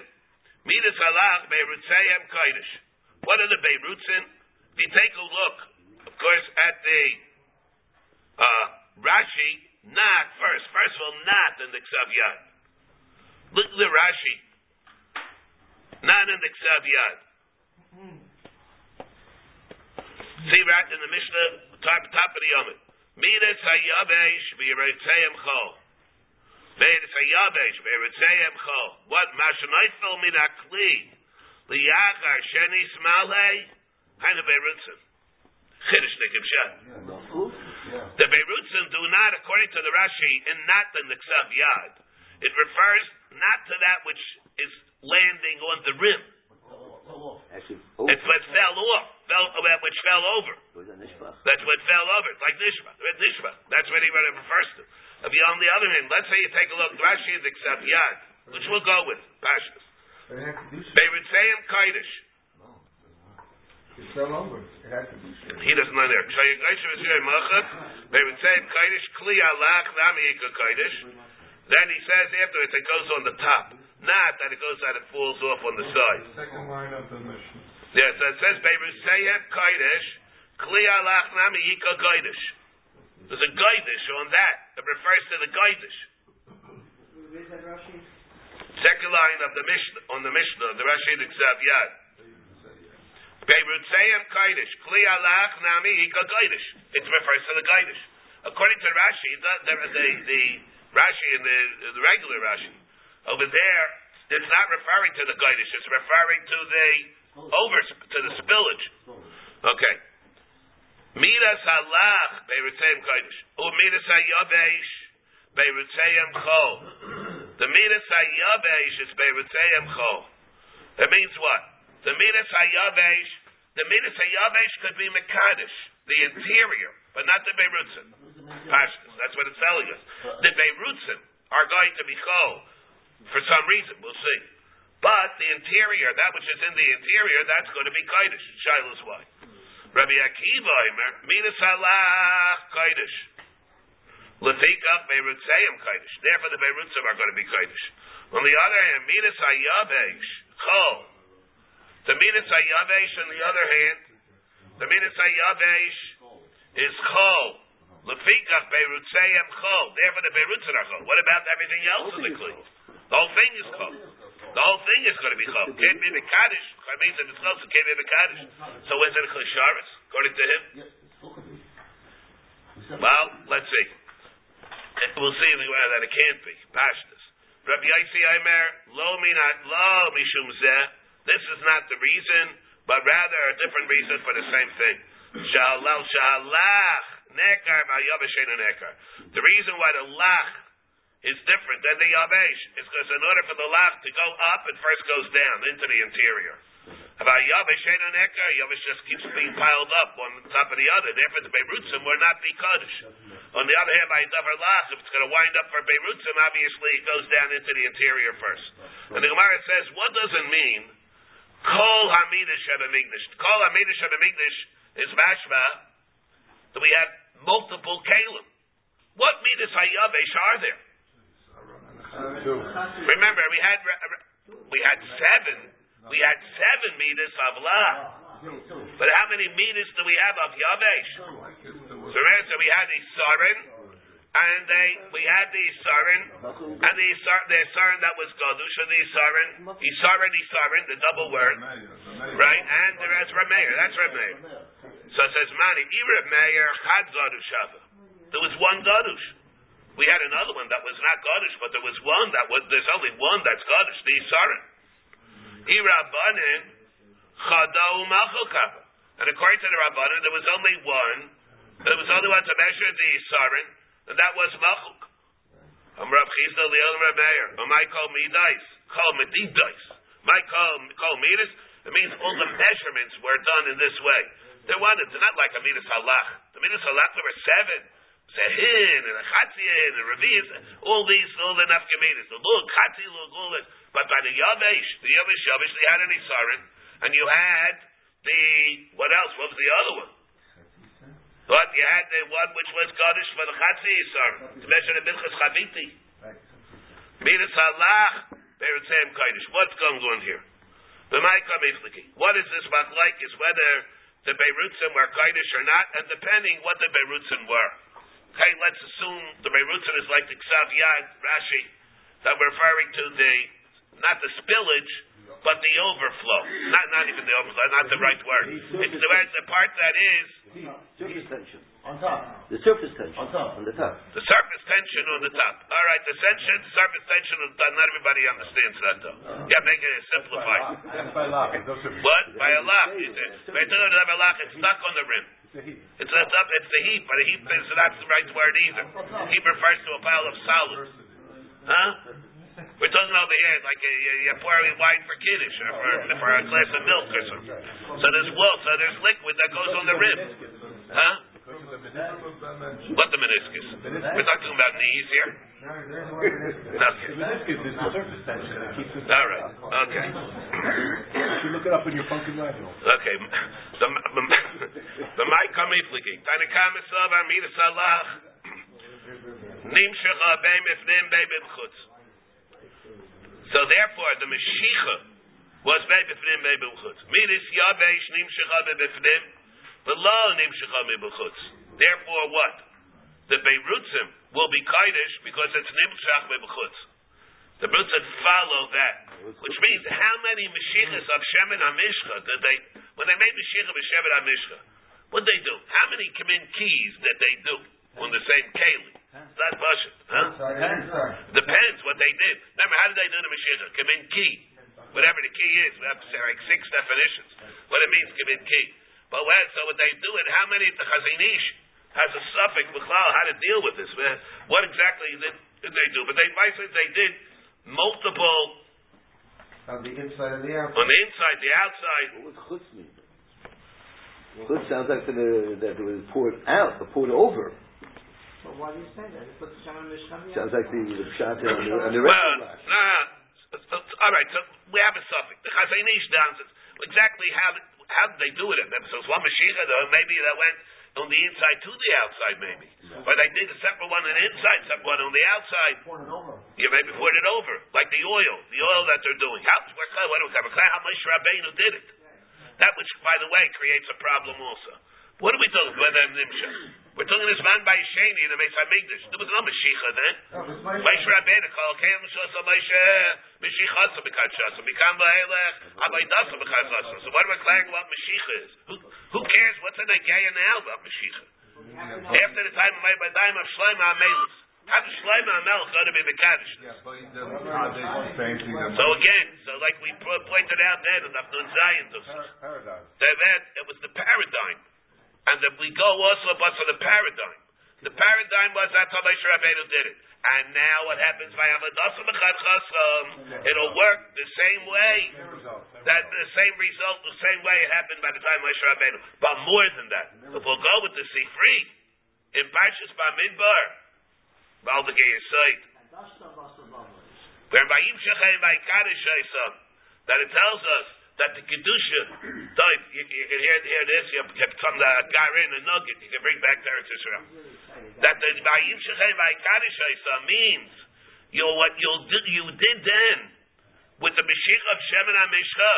midas halach beirutzayim kodesh. What are the beirutzin? If you take a look, of course, at the uh, Rashi, not first. First of all, not in the Ksav Yad. Look at the Rashi, not in the Ksav Yad. See right in the Mishnah, top, top of the Yomit. Midas hayabesh b'yiritzayim chol. Midas hayabesh b'yiritzayim chol. What? Mashanoifel min hakli. Liyachar shenis malay. Hainu beirutzim. Chiddush nekimshah. The beirutzim do not, according to the Rashi, and not the Niksav Yad. It refers not to that which is landing on the rim. It's what fell off. Fell, which fell over. That's what fell over. It's like Nishma. Nishma. That's what he refers to. If you, on the other hand, let's say you take a look at Rashi and the Ksav Yad, which we'll go with. Pashas. Beirutzayim kodesh. It fell over. It has to be sure. He doesn't know there. Beirutzayim kodesh. Kli alach namiyika kodesh. Then he says afterwards it goes on the top. Not that it goes out and falls off on the side. Second line of the Mishnah. Yes, yeah, so it says beirutzayim kodesh kli alach namiyika kodesh. There's a kodesh on that. It refers to the kodesh. Second line of the Mishnah on the Mishnah, the Rashi the Ksav Yad. Beirutzayim kodesh kli alach namiyika kodesh. It refers to the kodesh. According to Rashi, the the, the, the Rashi and the, the regular Rashi over there, it's not referring to the kodesh. It's referring to the over to the spillage. Okay. Midas halach beirutzayim kodesh. U midas hayabesh beirutzayim chol. The midas hayabesh is beirutzayim chol. That means what? The midas hayabesh. The midas hayabesh could be mekadesh, the interior, but not the beirutzim. That's what it's telling us. The beirutzim are going to be chol for some reason. We'll see. But the interior, that which is in the interior, that's going to be kodesh. Shiloh's why. Rabbi Akiva, midas halach kodesh. Lefikach beirutzayim kodesh. Therefore, the beirutzim are going to be kodesh. On the other hand, midas hayavesh chol. The midas hayavesh, on the other hand, the midas hayavesh is chol. Lefikach beirutzayim chol. Therefore, the beirutzim are chol. What about everything else in the kli? The whole thing is chol. The whole thing is going to be chol. Can't be mekadesh. It means that it's chol, so can't be mekadesh. So is it chasharis, according to him? Well, let's see. We'll see that it can't be. Pashtus. Rabbi Yossi Aimer, lo minat lo mishum zeh. This is not the reason, but rather a different reason for the same thing. Shalal shahalach nekar v'ayav she'enu nekar. The reason why the lach is different than the Yavesh. It's because in order for the Lach to go up, it first goes down into the interior. About Yavesh ain't an Eker, Yavesh just keeps being piled up one on top of the other. Therefore, the Beirutzim will not be Kodesh. On the other hand, by Davar Lach, if it's going to wind up for Beirutzim, obviously it goes down into the interior first. And the Gemara says, what does it mean? Kol Hamidish HaBemigdash. Kol Hamidish HaBemigdash is mashma that we have multiple Kalim. What Midas HaYavesh are there? Two. Remember, we had we had seven. We had seven meters of La. But how many meters do we have of Yavesh? So answer, we had the Sarin, and they we had the Sarin, and the Sarin that was Godush, and the Sarin, the Sarin, the Sarin, the double word, right? And there's Rameir, that's Rameir. So it says, Mani, Ira Meir, Chad Godushava. There was one Godush. We had another one that was not Godesh, but there was one that was, there's only one that's Godesh, the Yisarin. He Rabbanin, Chadau Malchukava. And according to the Rabbanin, there was only one, there was only one to measure the Yisarin, and that was Malchuk. Um, Rav Chisda, Leon Rameir, um, I call me dice, call me dice. My call, call me this, it means all the measurements were done in this way. They're one, it's not like a Midas Halach. The Midas Halach, there were seven. Sehin and a Chatzian and Reviz, all these, all the Nafkaminas, the Lug, Chatzi, Lug, all this. But by the Yavesh, the Yavesh, Yavesh, they had an Isarin, and you had the, what else? What was the other one? But you had the one which was Kaddish for the Chatzi Isarin, to measure the Milchus Chaviti. Midas Halach, Beretzem Kaddish. What's going on here? The Maikam Ifliki. What is this about like? Is whether the Beirutzim were Kaddish or not, and depending what the Beirutzim were. Okay, let's assume the Beirutzim is like the Ksav Yad Rashi that we're referring to the, not the spillage, but the overflow. Not not even the overflow, not the right word. It's the, the part that is... Surface tension. On top. The surface tension. On top. On the top. The surface tension on the top. All right, the tension, surface tension on the top. Not everybody understands that, though. Yeah, make it simplified. By Allah. What? By Allah. By Allah, it's stuck on the rim. It's not up, it's the heap, but the heap is not the right word either. Heap refers to a pile of solids. Huh? We're talking over here like you're pouring wine for Kiddush or for, for a glass of milk or something. So there's wool, so there's liquid that goes on the rib. Huh? What the meniscus? We're talking about knees here. Okay. Meniscus is the surface tension. All right. Okay. You look it up in your funky manual. Okay. The the ma'akamifliki. Tanakamisav amidas alach. Nimshach abem ifnim beibimchutz. So therefore, the Mashiach was beibimchutz beibimchutz. Midas yavesh nimshach abefnim. Below nimshach beibimchutz. Therefore, what? The Beirutzim will be Kaidish because it's Nimshach Bebechutz. The Beirutzim follow that. Which means, how many Meshichas of Shemin HaMishcha did they, when they made Meshichah of Shemin HaMishcha, what did they do? How many Kamin keys did they do on the same Keli? That's Bashit. Huh? Depends what they did. Remember, how did they do the Meshichah? Kamin key. Whatever the key is, we have to say like six definitions. What it means, Kamin key. But when, so what they do, and how many the Chazinish? Has a suffix, how to deal with this. What exactly did, did they do? But they they did multiple... On the inside and the outside. On the inside, the outside. What was chutz mean? Chutz sounds like the, that it was poured out, or poured over. But why do you say that? It puts the Shana Mishkan. Sounds like the Pshat and the, and the rest well, of the nah, all right, so we have a suffix. The Chazanish downs it. Exactly how, how did they do it? So it's one Mashiach, maybe that went... on the inside to the outside, maybe. Yeah. But they did a separate one on the inside, separate one on the outside. Poured it over. Yeah, maybe poured it over. Like the oil, the oil that they're doing. How much Rabbeinu did it? That which, by the way, creates a problem also. What are we talking about in Nimsha? We're talking this man by Shani in the Beis HaMikdash. There was no Mashiach then. Maish Rabbeinu called Kei Mishasa Maish Mishachasa Mikachasa Mikam Ba'elech Abaydasa Mikachasa. So what are we claiming about Mashiach is? Who, who cares what's in the Gaya now about Mashiach? After the time of my time of Shlomo HaMelech. How does Shlomo HaMelech go to be Mekadosh? So again, so like we pointed out then in Afnun Zayin, that it was the paradigm. And that we go also but for the paradigm. The paradigm was that's how Moshe Rabbeinu did it. And now what happens by Hamadas Mechadchasam, it'll work the same way. Same result, same that result. The same result, the same way it happened by the time Moshe Rabbeinu. But more than that, if we'll go with the Sifri, in Parshas Bamidbar, Baldegei Yisayt, where by Yimshachem by Kadosh that it tells us that the Kedusha, died. You, you can hear, hear this, you can come to Garin and Nugget, you can bring back to Eretz Yisrael. That the Ba'im Shechem Ba'ikadosh Isa means you what you'll do, you did then with the Mashiach of Shem and HaMishcha,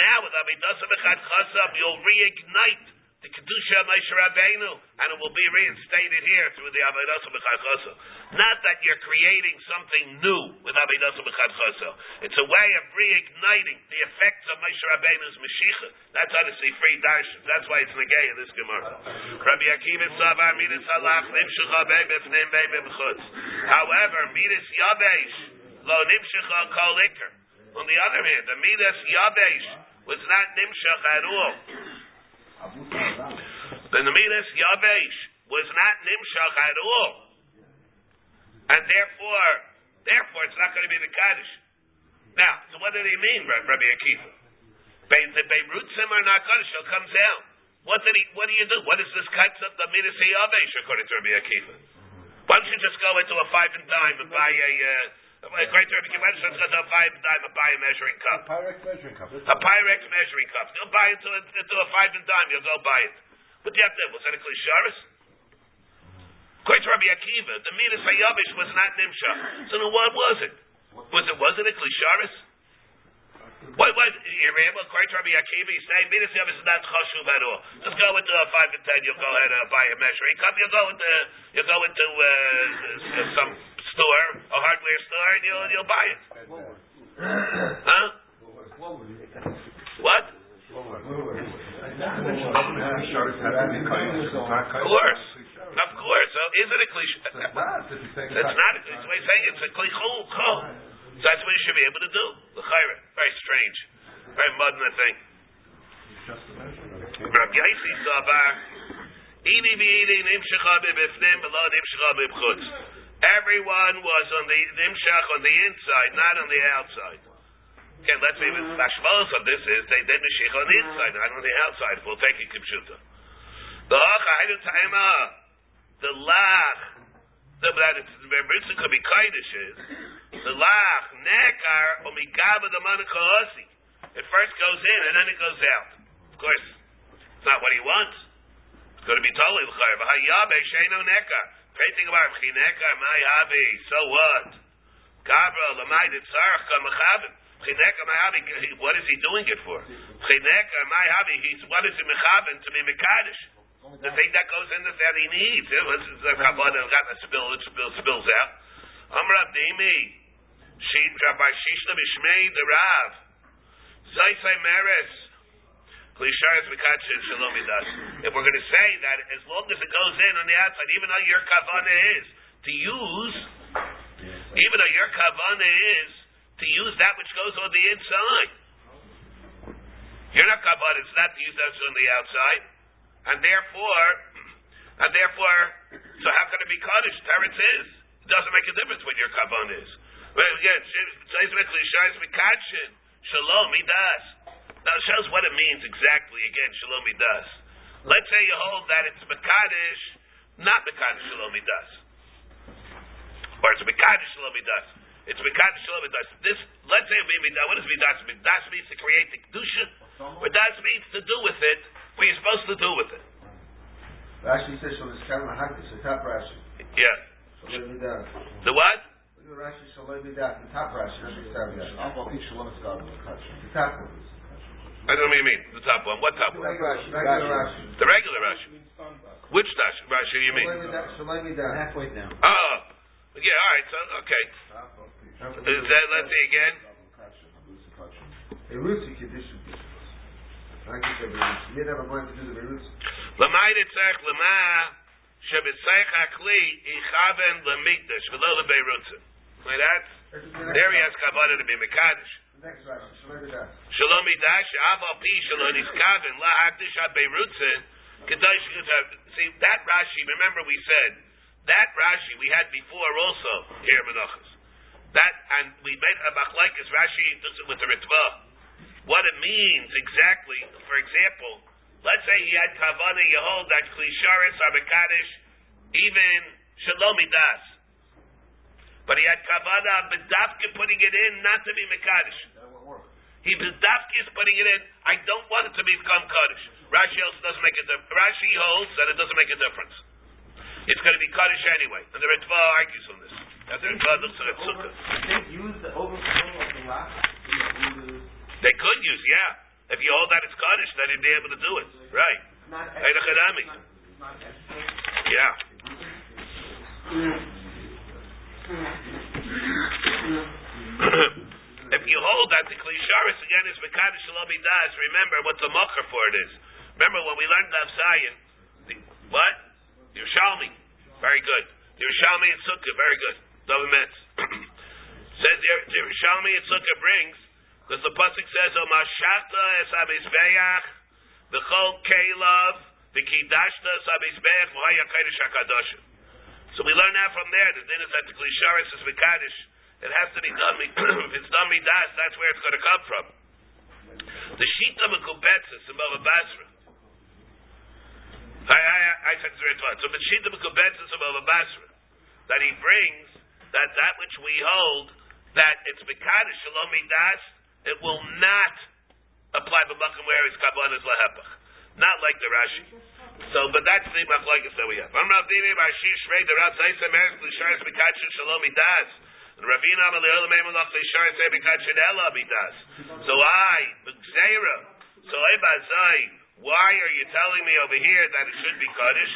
now with Amidas Mechadchasam, you'll reignite the Kedusha of Moshe Rabbeinu, and it will be reinstated here through the Amidas Mechadchasam. Not that you're creating something new with Amidas Mechadchasam. It's a way of reigniting the effects of Moshe Rabbeinu's Mashiach. That's honestly free darshan. That's why it's negay in this Gemara. Rabbi Akiva Savar Midas Halach Nimshecha Be'ef Nimei B'Chutz. However, Midas Yabesh Lo Nimshecha Kol Iker. On the other hand, the Midas Yabesh was not Nimshech at all. Then the Midas Yavesh was not Nimshach at all. And therefore, therefore it's not going to be the Kaddish. Now, so what did he mean, Rabbi Akiva? The Beirut Simmer Nakadosh comes down. What did he, what do you do? What is this concept of Midas Yavesh according to Rabbi Akiva? Why don't you just go into a five and dime and buy a... Uh, A great Rebbe Kibbutz got a five dime, a buy a measuring cup. A Pyrex measuring cup. A Pyrex measuring cup. You'll buy it to a, to a five and dime. You'll go buy it. But you have to. Was that a klisharis? Great Rabbi Akiva, the Midas Hayavish was not Nimshach. So then what was it? Was it was it a klisharis? What was it? You remember Great Rabbi Akiva? He's saying Midas Hayavish is not chashuv at all. Just go into a five and ten. You'll go ahead and buy a measuring cup. You'll go into you'll go into uh, some. Store, a hardware store, and you'll, you'll buy it. Huh? What? Of course. Of course. So is it a cliche? That's not a cliche. It's saying it's a cliche. So that's what you should be able to do. Very strange. Very modern, I think. Rabbi Yaisi Sabar, Edi v'edi nimshecha b'bifnim v'lo nimshecha b'b'chutz. Everyone was on the Nimshach on the inside, not on the outside. Okay, let's see what the Hashvalos of this is. They did Meshich on the inside, not on the outside. We'll take it, Kipshuta. The Hachaydu Taima, the Lach, that it's, remember, it could be Kaidish is, the Lach, Nekar, Omigaba, the Manakahasi. It first goes in and then it goes out. Of course, it's not what he wants. It's going to be totally L'chayr. V'hayabe, Sheino Nekar. So what? What is he doing it for? He's, what is he mechaben to be mekadosh? The thing that goes in that he needs. The kabbalah spills out. Amrav Dimi, Rav Shishna Bishmei, the Rav, Zaisai Meres. If we're going to say that as long as it goes in on the outside, even though your kavana is to use, even though your kavana is to use that which goes on the inside, your kavana is not to use that on the outside, and therefore, and therefore, so how can it be kaddish? Teretz is. It doesn't make a difference what your kavana is. Well, again, shalom midas. Now it shows what it means exactly. Again, Shalom Midas. Let's say you hold that it's Mekadosh, not Mekadosh Shalom Midas. Or it's Mekadosh Shalom Midas. It's Mekadosh Shalom Midas. This, let's say, what does Midas mean? Midas means to create the Kedusha. Midas means to do with it what you're supposed to do with it. Rashi says, Shalom Midas, the top Rashi. Yeah. Shalom Midas. The what? The Rashi Shalom Midas, the top Rashi. The top Rashi. I don't know what you mean. The top one. What top one? The regular Rashi. The regular Rashi. Which Rashi do you mean? Halfway down. Oh. Yeah, all right. So, okay. Is that, let's see again. That's, there he has Kavanah to be Mekadosh. Next verse, Shalom Midash. Shalom Midash, Aval Pi, Shalom Niskaven, La Hakdish HaBeirutzen, Kedosh Kedosh. See, that Rashi, remember we said, That Rashi we had before also here Menachos. That, and we made a machlekes Rashi with the Ritva. What it means exactly, for example, let's say he had Kavana, you hold that Klisharis, Amekadish, even Shalomidas. But he had Kavana, Bedavke putting it in, not to be Mekadish. He Bedavke is putting it in, I don't want it to become Kaddish. Rashi also doesn't make a difference. Rashi holds that it doesn't make a difference. It's going to be Kaddish anyway. And the Ritva argues on this. Now the Ritva looks at it. They use the overflow of the rock? They could use, yeah. If you hold that it's Kaddish, then you'd be able to do it. Right. Eidachadami. Yeah. If you hold that the Klisharis again is Mekadosh Shalomi Das, remember what the mocker for it is. Remember when we learned Daf Zion, the, what? Yerushalmi. Very good. Yerushalmi and Sukkah, very good. Double mitz. Says the Yerushalmi and Sukkah brings, because the pasuk says, "O mashata es hamizbeach, v'chol kelav, v'kidashta es hamizbeach, v'haya kodesh hakadosh." So we learn that from there. The din is that the klisharis is mekadosh. It has to be done. If it's done midas, that's where it's going to come from. The shita mekubetzes in Bava Basra. I I I said it's right. So the shita mekubetzes in Bava Basra that he brings that that which we hold that it's mekadosh shalom midas. It will not apply b'makom where his kabbalah is lahepach, not like the Rashi. So, but that's the machlokes that we have. I'm not being by Shish Rei the Rav Zaisa Meres Klisharis B'Kadshus Shalom Midas. The Ravina Amalei Olam Emelach Klisharis Rei B'Kadshus Ela Midas. So I B'Gzeira. So Ebazai, why are you telling me over here that it should be Kaddish?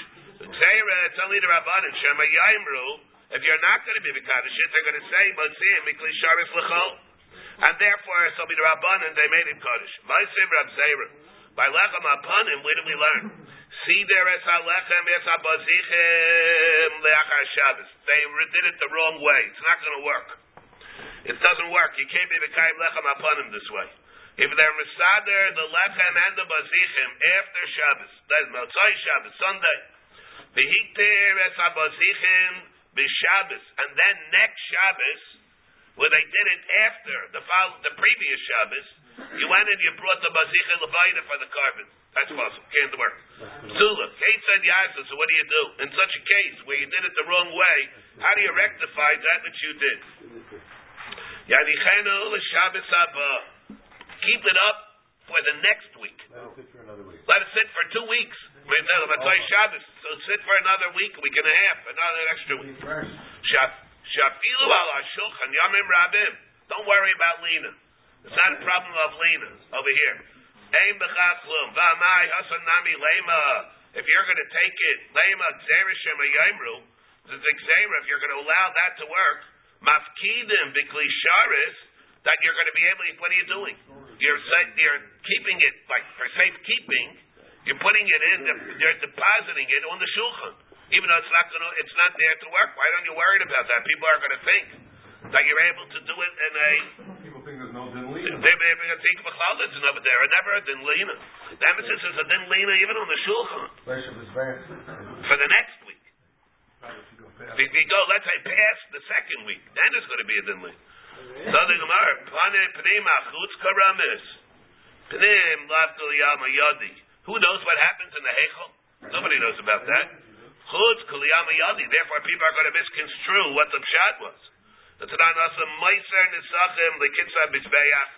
B'Gzeira, it's only the Rabbanan Shema Yaimru. If you're not going to be B'Kaddish, they're going to say Motzim B'Klisharis L'Chol. And therefore, so be the Rabbanan, they made him Kaddish. Ma'asim Rav Zeira. By Lechem Apanim, where do we learn? See there es halechem es habazichem le'achar Shabbos. They did it the wrong way. It's not going to work. It doesn't work. You can't be mekayim Lechem Apanim this way. If they're mesader, the Lechem and the Bazichem after Shabbos, that's Motzai Shabbos, Sunday. V'hikter es habazichem b'Shabbos. And then next Shabbos, where they did it after the follow, the previous Shabbos, you went and you brought the Bazicha Levayda for the carbon. That's possible. Can't work. Psula, Kate said Yasa, so what do you do? In such a case, where you did it the wrong way, how do you rectify that which you did? Yadichenu Shabbos Abba. Keep it up for the next week. Let it sit for another week. Let it sit for two weeks. Shabbos. So sit for another week, week and a half, another extra week. Shabbos. Shafilu al Ashulchan Yamim Rabim. Don't worry about Lena. It's not a problem of Lena over here. Aim b'chatzlum v'amai hasanami lema. If you're going to take it lema gzerishim ayimru, the gzera. If you're going to allow that to work, mafkidim b'klisharis, that you're going to be able. What are you doing? You're you're keeping it like for safekeeping. You're putting it in. You're depositing it on the shulchan. Even though it's not going to, it's not there to work. Why don't you worry about that? People are going to think that you're able to do it in a. People think there's no din lina. They're going to think McLeod is another there. I never heard din lina. The emphasis is a din lina even on the shulchan. For the next week. If we go, let's say past the second week, then it's going to be a din lina. So the Gemara, panim panim achutz karamis, panim lavdul yama yadi. Who knows what happens in the heichal? Nobody knows about that. Therefore, people are going to misconstrue what the pshat was. The Tanan Asa Meiser Nisachim the Kitzah Mizbeach.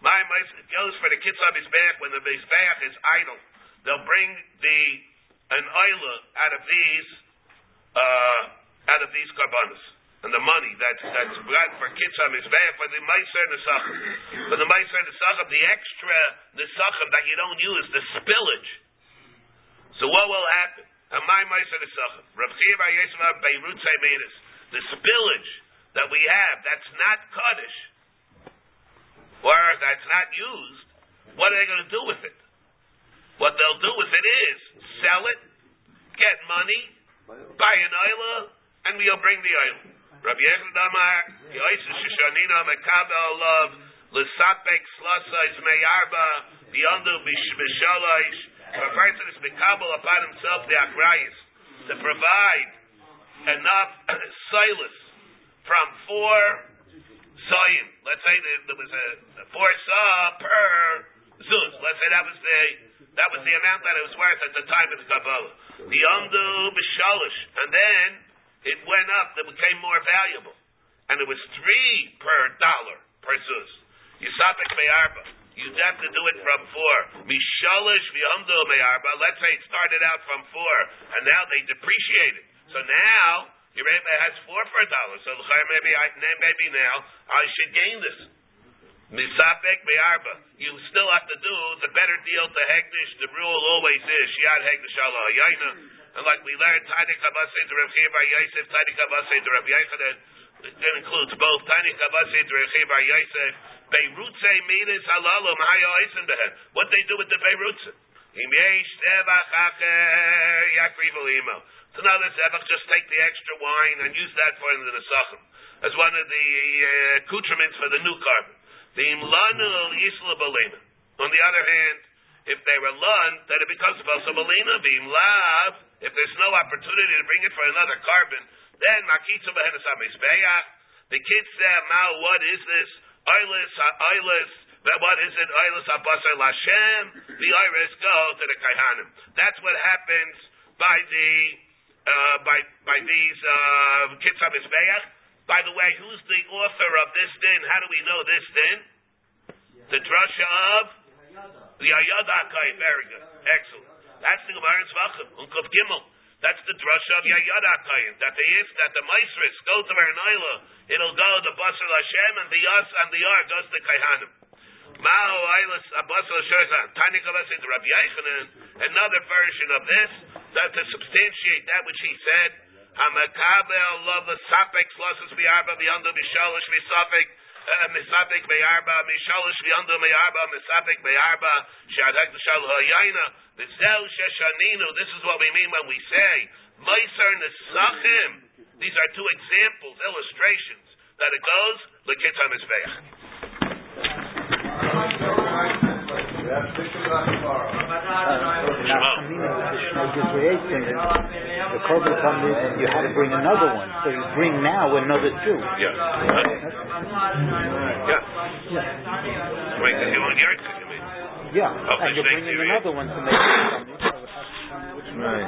My Meiser goes for the Kitzah Mizbeach when the Mizbeach is idle. They'll bring the an oila out of these uh, out of these karbanos and the money that's that's brought for Kitzah Mizbeach for the Meiser Nisachim. For the Meiser Nisachim, the extra Nisachim that you don't use, the spillage. So what will happen? The spillage that we have, that's not Kaddish, or that's not used, what are they going to do with it? What they'll do with it is sell it, get money, buy an oila, and we'll bring the oila. Rabbi Yechid Amar, Yoisus Shoshanina Mekabel Lov, L'sapek Slasa Ismei Arba, Beyondu B'Shalosh. A person is mekabel upon himself the akrayis to provide enough silus from four zayim. Let's say there was a, a four sa per zuz. Let's say that was the that was the amount that it was worth at the time of the Kabbalah. The umdu b'shalish, and then it went up. It became more valuable, and it was three per dollar per zuz. Yisapik me'arba. You'd have to do it from four. Mishalish v'umdu me'arba. Let's say it started out from four, and now they depreciate it. So now your rabbi has four for a dollar. So maybe I, maybe now I should gain this. Misapek me'arba. You still have to do the better deal to hektish. The rule always is shiad hektish ala hayayna. And like we learned, tiny kabasei to Rav Chiya bar Yosef, tiny kabasei to Rav Yechanan. It includes both tiny kabasei to Rav Chiya bar Yosef. Beirutze midas halalum hayoisim behem. What they do with the beirutze? Himyesh tevachacher yakriv olimo. So now this Zevach, just take the extra wine and use that for the Nesachim, as one of the uh, accoutrements for the new carbon. The Imlanu Yisla Balina. On the other hand, if they were lun, then it becomes also Balina, the Imlav, if there's no opportunity to bring it for another carbon, then Makitza Behenesam Isbeach, the kids say, Ma, what is this? Oilis, Oilis, but what is it? Oilis HaBasar Lashem, the Oilis go to the Kaihanim. That's what happens by the... Uh, by by these uh, Kitzah Mizbeach. By the way, who's the author of this din? How do we know this din? Yeah. The drasha of the Ayada Akai Berger. Excellent. That's the Gemara in Zvachim, Unkuv Gimel. That's the drasha of Yayada Akai. That the is that the Maisris go to Bernaila, it'll go the Basar Lashem and the Yas and the Yar goes to Kaihanim. Mao Ailas Abbasal Shazan, Tanik Alasid Rabbi Yechanan. Another version of this, that to substantiate that which he said, Hamakabel love the Sapek Slosses Viarba Beyond Mishalish Misapek Misapek Mayarba Mishalish Beyond Mayarba Misapek Mayarba Shadak Shal Hayina Mizel Sheshaninu. This is what we mean when we say Maiser Nesachim. These are two examples, illustrations, that it goes Lekitza Mizbeach. The problem comes in, you had to bring another one, so you bring now another two. Yeah. Huh? Yeah. Yeah. Wait, because you want your, you mean? Yeah. Okay, and you're bringing another one to make it. Right.